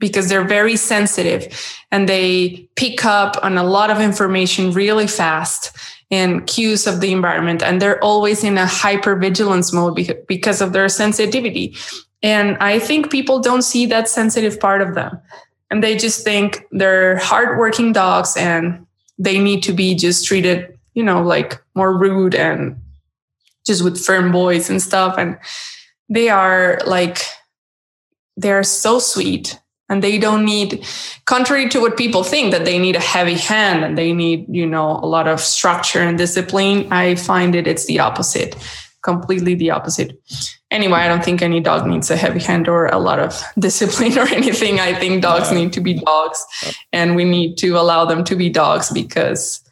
Because they're very sensitive and they pick up on a lot of information really fast and cues of the environment. And they're always in a hypervigilance mode because of their sensitivity. And I think people don't see that sensitive part of them. And they just think they're hardworking dogs and they need to be just treated, more rude and just with firm voice and stuff. And they are they're so sweet. And they don't need, contrary to what people think, that they need a heavy hand and they need, you know, a lot of structure and discipline. I find it's the opposite, completely the opposite. Anyway, I don't think any dog needs a heavy hand or a lot of discipline or anything. I think dogs need to be dogs, and we need to allow them to be dogs because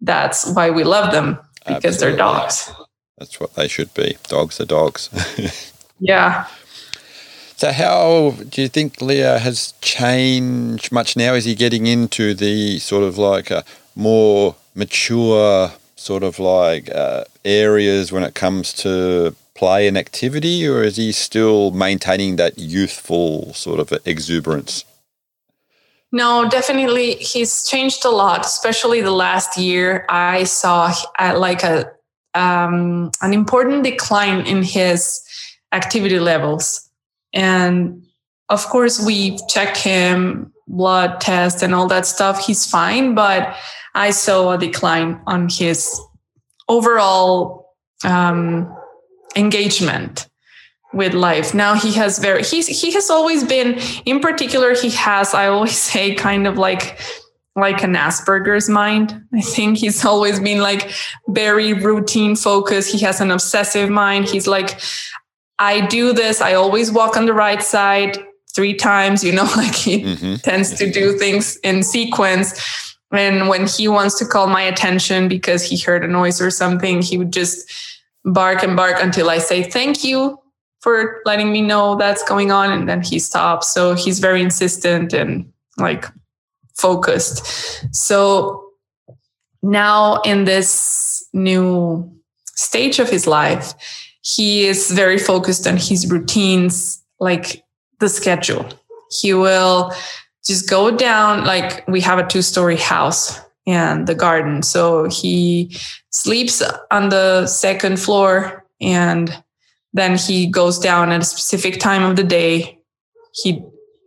that's why we love them, because they're dogs. That's what they should be. Dogs are dogs. Yeah. So how do you think Leo has changed much now? Is he getting into the sort of like a more mature sort of like areas when it comes to play and activity, or is he still maintaining that youthful sort of exuberance? No, definitely he's changed a lot, especially the last year. I saw like a an important decline in his activity levels. And of course, we checked him, blood tests and all that stuff. He's fine, but I saw a decline on his overall engagement with life. Now he has he has always been, in particular, he has, I always say, kind of like an Asperger's mind. I think he's always been like very routine focused. He has an obsessive mind. He's like, I do this. I always walk on the right side 3 times, you know, like he tends to do things in sequence. And when he wants to call my attention because he heard a noise or something, he would just bark and bark until I say, thank you for letting me know that's going on. And then he stops. So he's very insistent and like focused. So now in this new stage of his life, he is very focused on his routines, like the schedule. He will just go down, like we have a 2-story house and the garden. So he sleeps on the second floor and then he goes down at a specific time of the day. He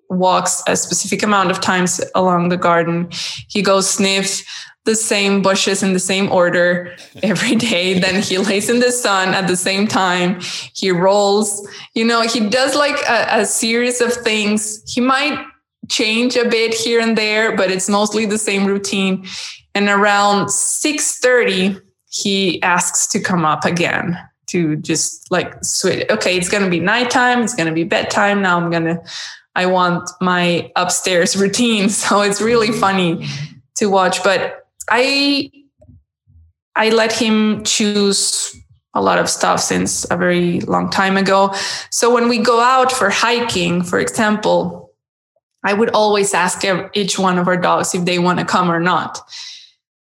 walks a specific amount of times along the garden. He goes sniff the same bushes in the same order every day. Then he lays in the sun at the same time. He rolls, you know, he does like a series of things. He might change a bit here and there, but it's mostly the same routine. And around 6:30, he asks to come up again to just like switch. Okay, it's going to be nighttime. It's going to be bedtime. Now I want my upstairs routine. So it's really funny to watch, but I let him choose a lot of stuff since a very long time ago. So when we go out for hiking, for example, I would always ask each one of our dogs if they want to come or not.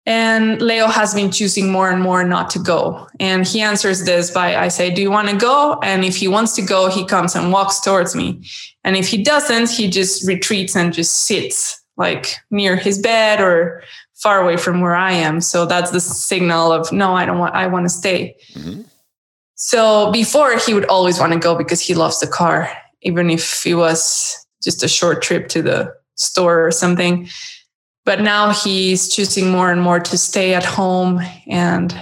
And Leo has been choosing more and more not to go. And he answers this by, I say, do you want to go? And if he wants to go, he comes and walks towards me. And if he doesn't, he just retreats and just sits like near his bed or far away from where I am. So that's the signal of, no, I want to stay. Mm-hmm. So before he would always want to go because he loves the car, even if it was just a short trip to the store or something. But now he's choosing more and more to stay at home. And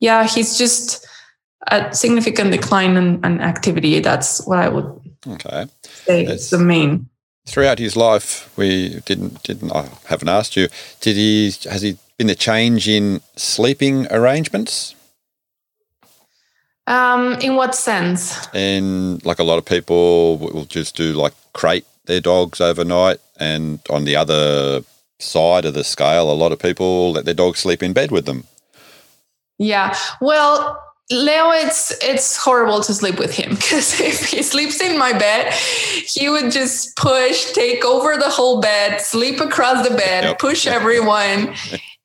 yeah, he's just a significant decline in activity. That's what I would say is the main. Throughout his life, we didn't. I haven't asked you. Has he been a change in sleeping arrangements? In what sense? And like a lot of people will just do like crate their dogs overnight, and on the other side of the scale, a lot of people let their dogs sleep in bed with them. Yeah. Well, Leo, it's horrible to sleep with him because if he sleeps in my bed, he would just take over the whole bed, sleep across the bed, push everyone.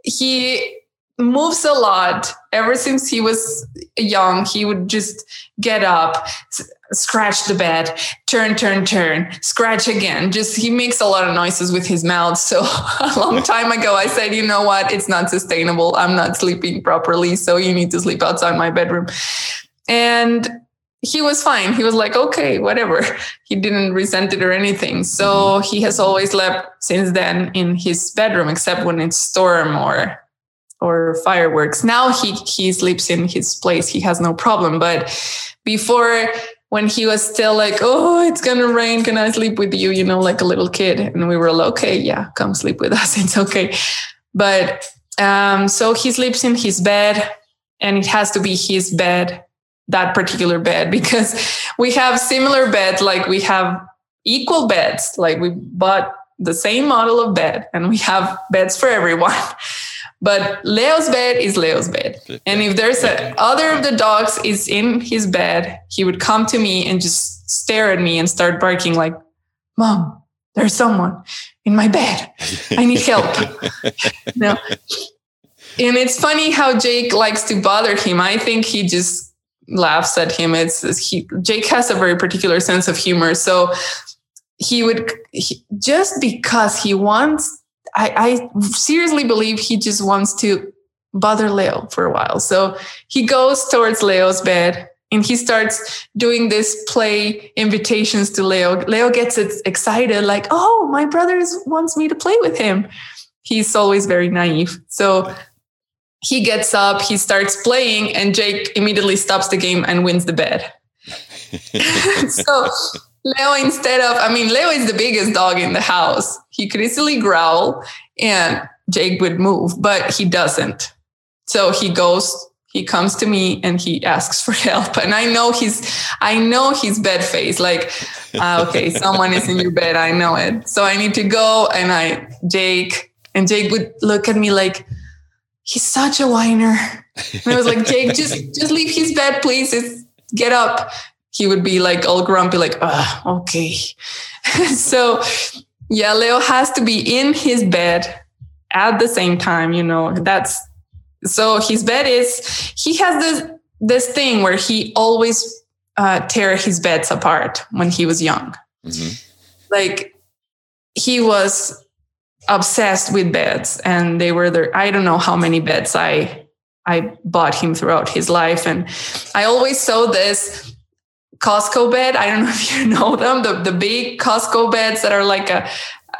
He moves a lot. Ever since he was young, he would just get up, scratch the bed, turn, scratch again. Just he makes a lot of noises with his mouth. So a long time ago, I said, you know what? It's not sustainable. I'm not sleeping properly. So you need to sleep outside my bedroom. And he was fine. He was like, okay, whatever. He didn't resent it or anything. So he has always slept since then in his bedroom, except when it's storm or fireworks. Now he sleeps in his place. He has no problem. But before when he was still like, oh, it's going to rain. Can I sleep with you? You know, like a little kid. And we were like, okay, yeah, come sleep with us. It's okay. But so he sleeps in his bed, and it has to be his bed, that particular bed, because we have similar beds. Like we have equal beds. Like we bought the same model of bed, and we have beds for everyone. But Leo's bed is Leo's bed. And if there's other of the dogs is in his bed, he would come to me and just stare at me and start barking like, Mom, there's someone in my bed. I need help. No. And it's funny how Jake likes to bother him. I think he just laughs at him. Jake has a very particular sense of humor. So just because he wants... I seriously believe he just wants to bother Leo for a while. So he goes towards Leo's bed and he starts doing this play invitations to Leo. Leo gets excited like, oh, my brother wants me to play with him. He's always very naive. So he gets up, he starts playing, and Jake immediately stops the game and wins the bed. So Leo, Leo is the biggest dog in the house. He could easily growl and Jake would move, but he doesn't. So he comes to me and he asks for help. And I know his bed face, like, okay, someone is in your bed. I know it. So I need to go. And Jake would look at me like, he's such a whiner. And I was like, Jake, just leave his bed, please. Get up. He would be like all grumpy, like, okay. So yeah, Leo has to be in his bed at the same time, you know, so his bed he has this thing where he always tear his beds apart when he was young. Mm-hmm. Like he was obsessed with beds, and they were there. I don't know how many beds I bought him throughout his life. And I always saw this Costco bed. I don't know if you know them, the big Costco beds that are like a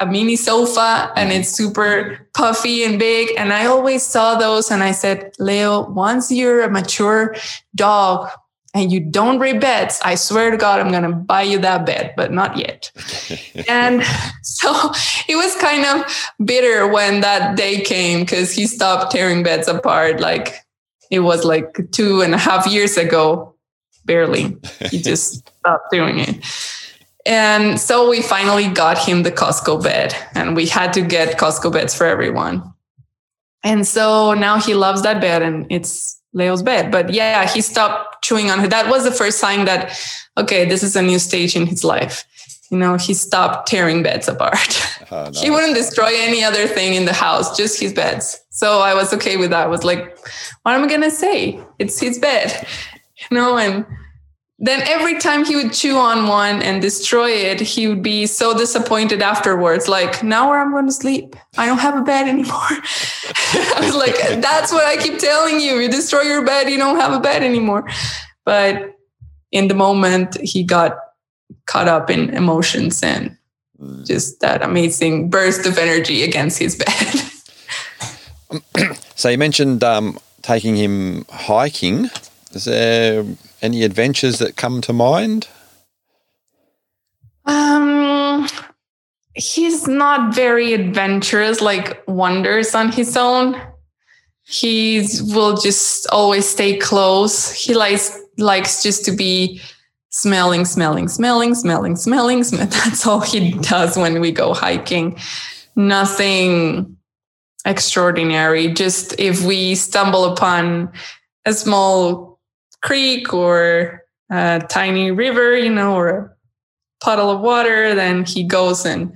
mini sofa, and it's super puffy and big. And I always saw those. And I said, Leo, once you're a mature dog and you don't rate beds, I swear to God, I'm going to buy you that bed, but not yet. And so it was kind of bitter when that day came, because he stopped tearing beds apart. Like it was like 2.5 years ago. Barely. He just stopped doing it. And so we finally got him the Costco bed, and we had to get Costco beds for everyone. And so now he loves that bed, and it's Leo's bed. But yeah, he stopped chewing on her. That was the first sign that, okay, this is a new stage in his life. You know, he stopped tearing beds apart. Nice. He wouldn't destroy any other thing in the house, just his beds. So I was okay with that. I was like, what am I going to say? It's his bed. No, and then every time he would chew on one and destroy it, he would be so disappointed afterwards. Like, now where I'm going to sleep? I don't have a bed anymore. I was like, that's what I keep telling you. You destroy your bed, you don't have a bed anymore. But in the moment, he got caught up in emotions and just that amazing burst of energy against his bed. So you mentioned taking him hiking. Is there any adventures that come to mind? He's not very adventurous, like wanders on his own. He will just always stay close. He likes just to be smelling. That's all he does when we go hiking. Nothing extraordinary. Just if we stumble upon a small creek or a tiny river, you know, or a puddle of water, then he goes and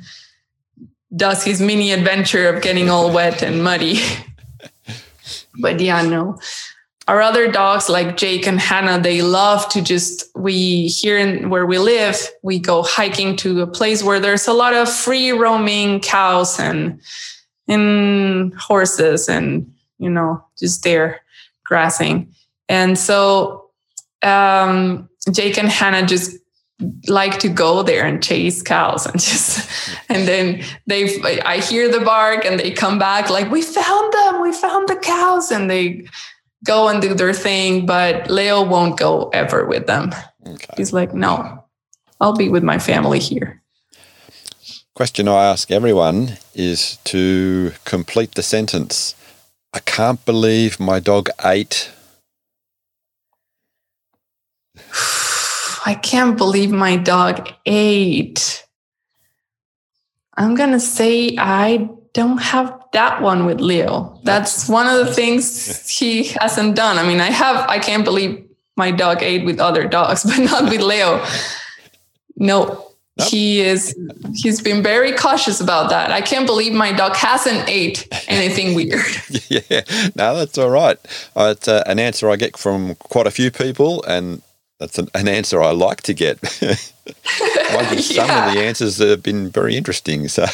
does his mini adventure of getting all wet and muddy. But yeah, no. Our other dogs like Jake and Hannah, they love to where we live, we go hiking to a place where there's a lot of free roaming cows and horses and, you know, just there grassing. And so Jake and Hannah just like to go there and chase cows and then I hear the bark and they come back like, we found them, we found the cows, and they go and do their thing. But Leo won't go ever with them. Okay. He's like, no, I'll be with my family here. Question I ask everyone is to complete the sentence. I can't believe my dog ate. I can't believe my dog ate. I'm going to say I don't have that one with Leo. That's one of the things he hasn't done. I mean, I can't believe my dog ate with other dogs, but not with Leo. No, nope. He's been very cautious about that. I can't believe my dog hasn't ate anything weird. Yeah, no, that's all right. It's an answer I get from quite a few people, and that's an answer I like to get. Some of the answers have been very interesting. So.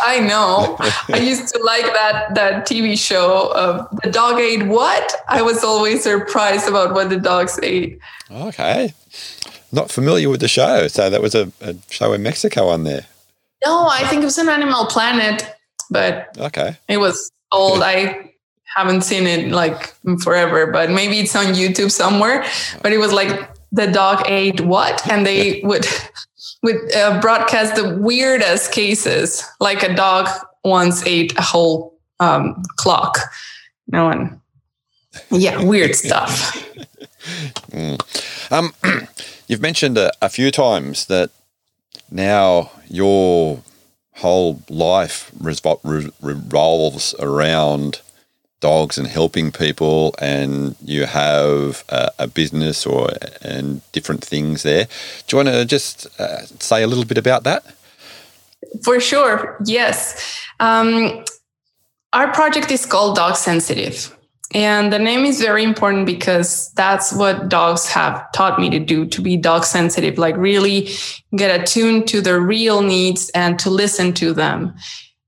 I know. I used to like that TV show of the dog ate what? I was always surprised about what the dogs ate. Okay. Not familiar with the show. So that was a show in Mexico on there. No, I think it was an Animal Planet, but it was old. I haven't seen it like forever, but maybe it's on YouTube somewhere. But it was like the dog ate what? And they would broadcast the weirdest cases, like a dog once ate a whole clock. No one. Yeah, weird stuff. You've mentioned a few times that now your whole life revolves around dogs and helping people, and you have a business and different things there. Do you want to just say a little bit about that? For sure, yes. Our project is called Dog Sensitive, and the name is very important because that's what dogs have taught me to do, to be dog sensitive, like really get attuned to their real needs and to listen to them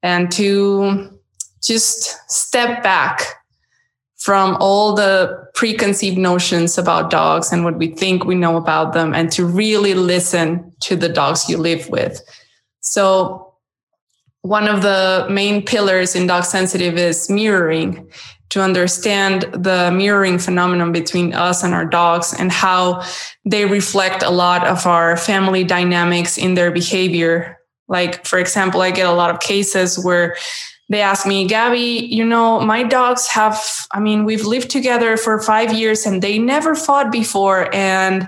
and to just step back from all the preconceived notions about dogs and what we think we know about them, and to really listen to the dogs you live with. So one of the main pillars in Dog Sensitive is mirroring, to understand the mirroring phenomenon between us and our dogs and how they reflect a lot of our family dynamics in their behavior. Like, for example, I get a lot of cases where they asked me, Gaby, my dogs we've lived together for 5 years and they never fought before. And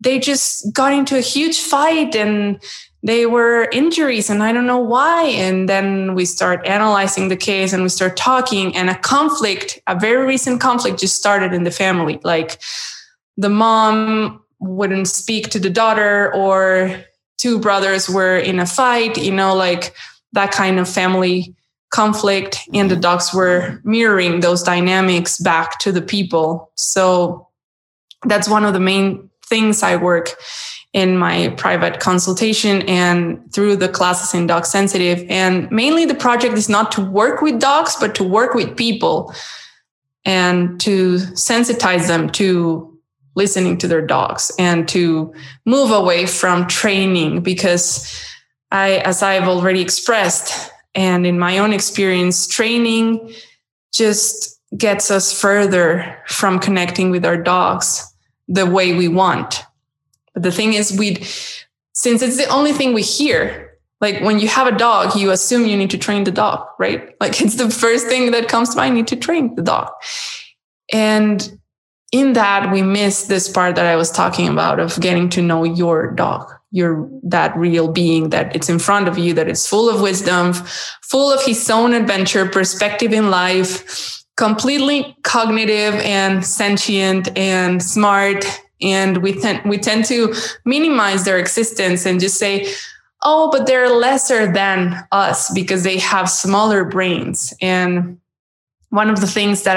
they just got into a huge fight and they were injuries and I don't know why. And then we start analyzing the case and we start talking, and a very recent conflict just started in the family. Like the mom wouldn't speak to the daughter, or two brothers were in a fight, like that kind of family conflict, and the dogs were mirroring those dynamics back to the people. So that's one of the main things I work in my private consultation and through the classes in Dog Sensitive. And mainly the project is not to work with dogs, but to work with people and to sensitize them to listening to their dogs and to move away from training, because as I've already expressed, and in my own experience, training just gets us further from connecting with our dogs the way we want. But the thing is, since it's the only thing we hear, like when you have a dog, you assume you need to train the dog, right? Like it's the first thing that comes to mind, I need to train the dog. And in that, we miss this part that I was talking about of getting to know your dog. You're that real being that it's in front of you, that it's full of wisdom, full of his own adventure, perspective in life, completely cognitive and sentient and smart. And we tend to minimize their existence and just say, oh, but they're lesser than us because they have smaller brains. And one of the things that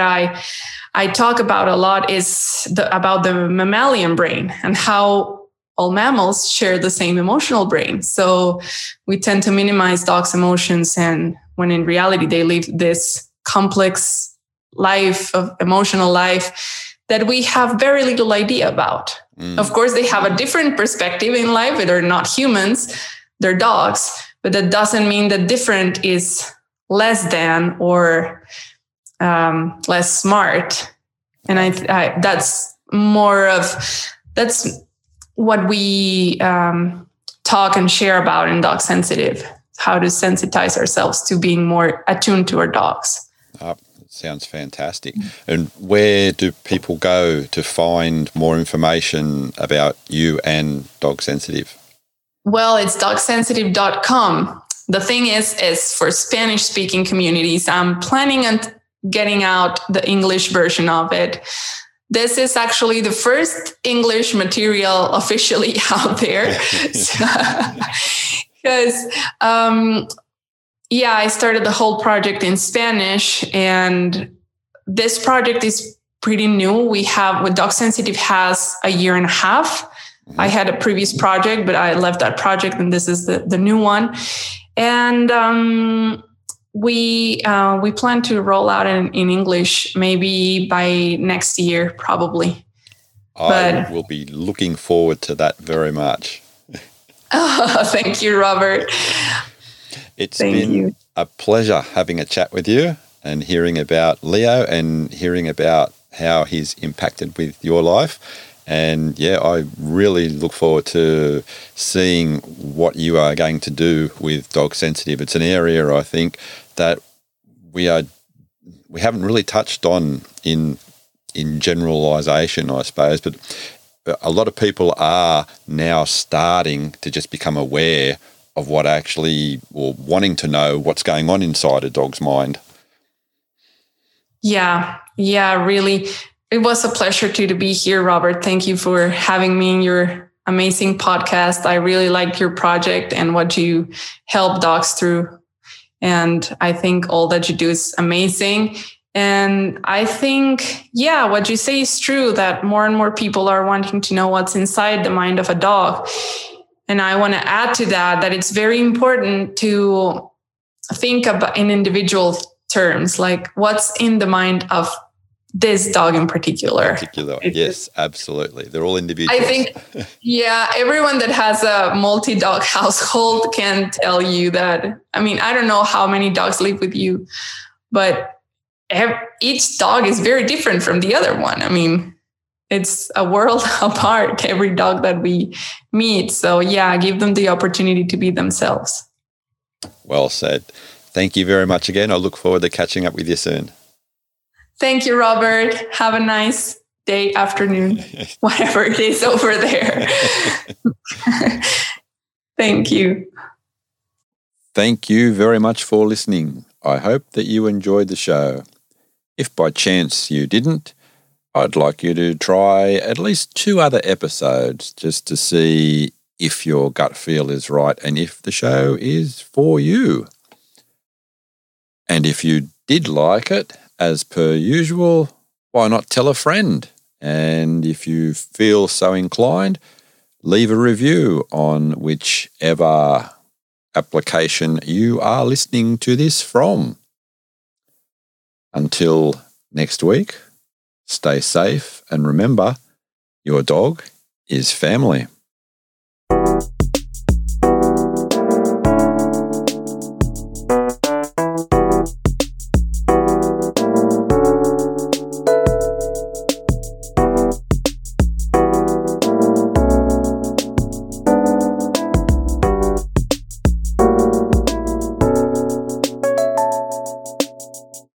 I talk about a lot is about the mammalian brain and how all mammals share the same emotional brain. So we tend to minimize dogs' emotions, and when in reality they live this complex life of emotional life that we have very little idea about. Of course, they have a different perspective in life. They're not humans, they're dogs, but that doesn't mean that different is less than or less smart. And that's more of that's what we talk and share about in Dog Sensitive, how to sensitize ourselves to being more attuned to our dogs. Oh, sounds fantastic. And where do people go to find more information about you and Dog Sensitive? Well, it's dogsensitive.com. The thing is for Spanish-speaking communities, I'm planning on getting out the English version of it. This is actually the first English material officially out there. Because, I started the whole project in Spanish, and this project is pretty new. Dog Sensitive has a year and a half. I had a previous project, but I left that project, and this is the new one. And we plan to roll out in English maybe by next year, probably. I will be looking forward to that very much. Oh, thank you, Robert. It's been a pleasure having a chat with you and hearing about Leo and hearing about how he's impacted with your life. And I really look forward to seeing what you are going to do with Dog Sensitive. It's an area, I think, that we haven't really touched on in generalization, I suppose, but a lot of people are now starting to just become aware of wanting to know what's going on inside a dog's mind. Yeah, really. It was a pleasure to be here, Robert. Thank you for having me in your amazing podcast. I really liked your project and what you help dogs through. And I think all that you do is amazing. And I think, what you say is true, that more and more people are wanting to know what's inside the mind of a dog. And I want to add to that it's very important to think about in individual terms, like what's in the mind of this dog in particular. Yes, absolutely. They're all individuals. I think, everyone that has a multi-dog household can tell you that. I mean, I don't know how many dogs live with you, but each dog is very different from the other one. I mean, it's a world apart, every dog that we meet. So, give them the opportunity to be themselves. Well said. Thank you very much again. I look forward to catching up with you soon. Thank you, Robert. Have a nice day, afternoon, whatever it is over there. Thank you. Thank you very much for listening. I hope that you enjoyed the show. If by chance you didn't, I'd like you to try at least 2 other episodes just to see if your gut feel is right and if the show is for you. And if you did like it, as per usual, why not tell a friend? And if you feel so inclined, leave a review on whichever application you are listening to this from. Until next week, stay safe and remember, your dog is family.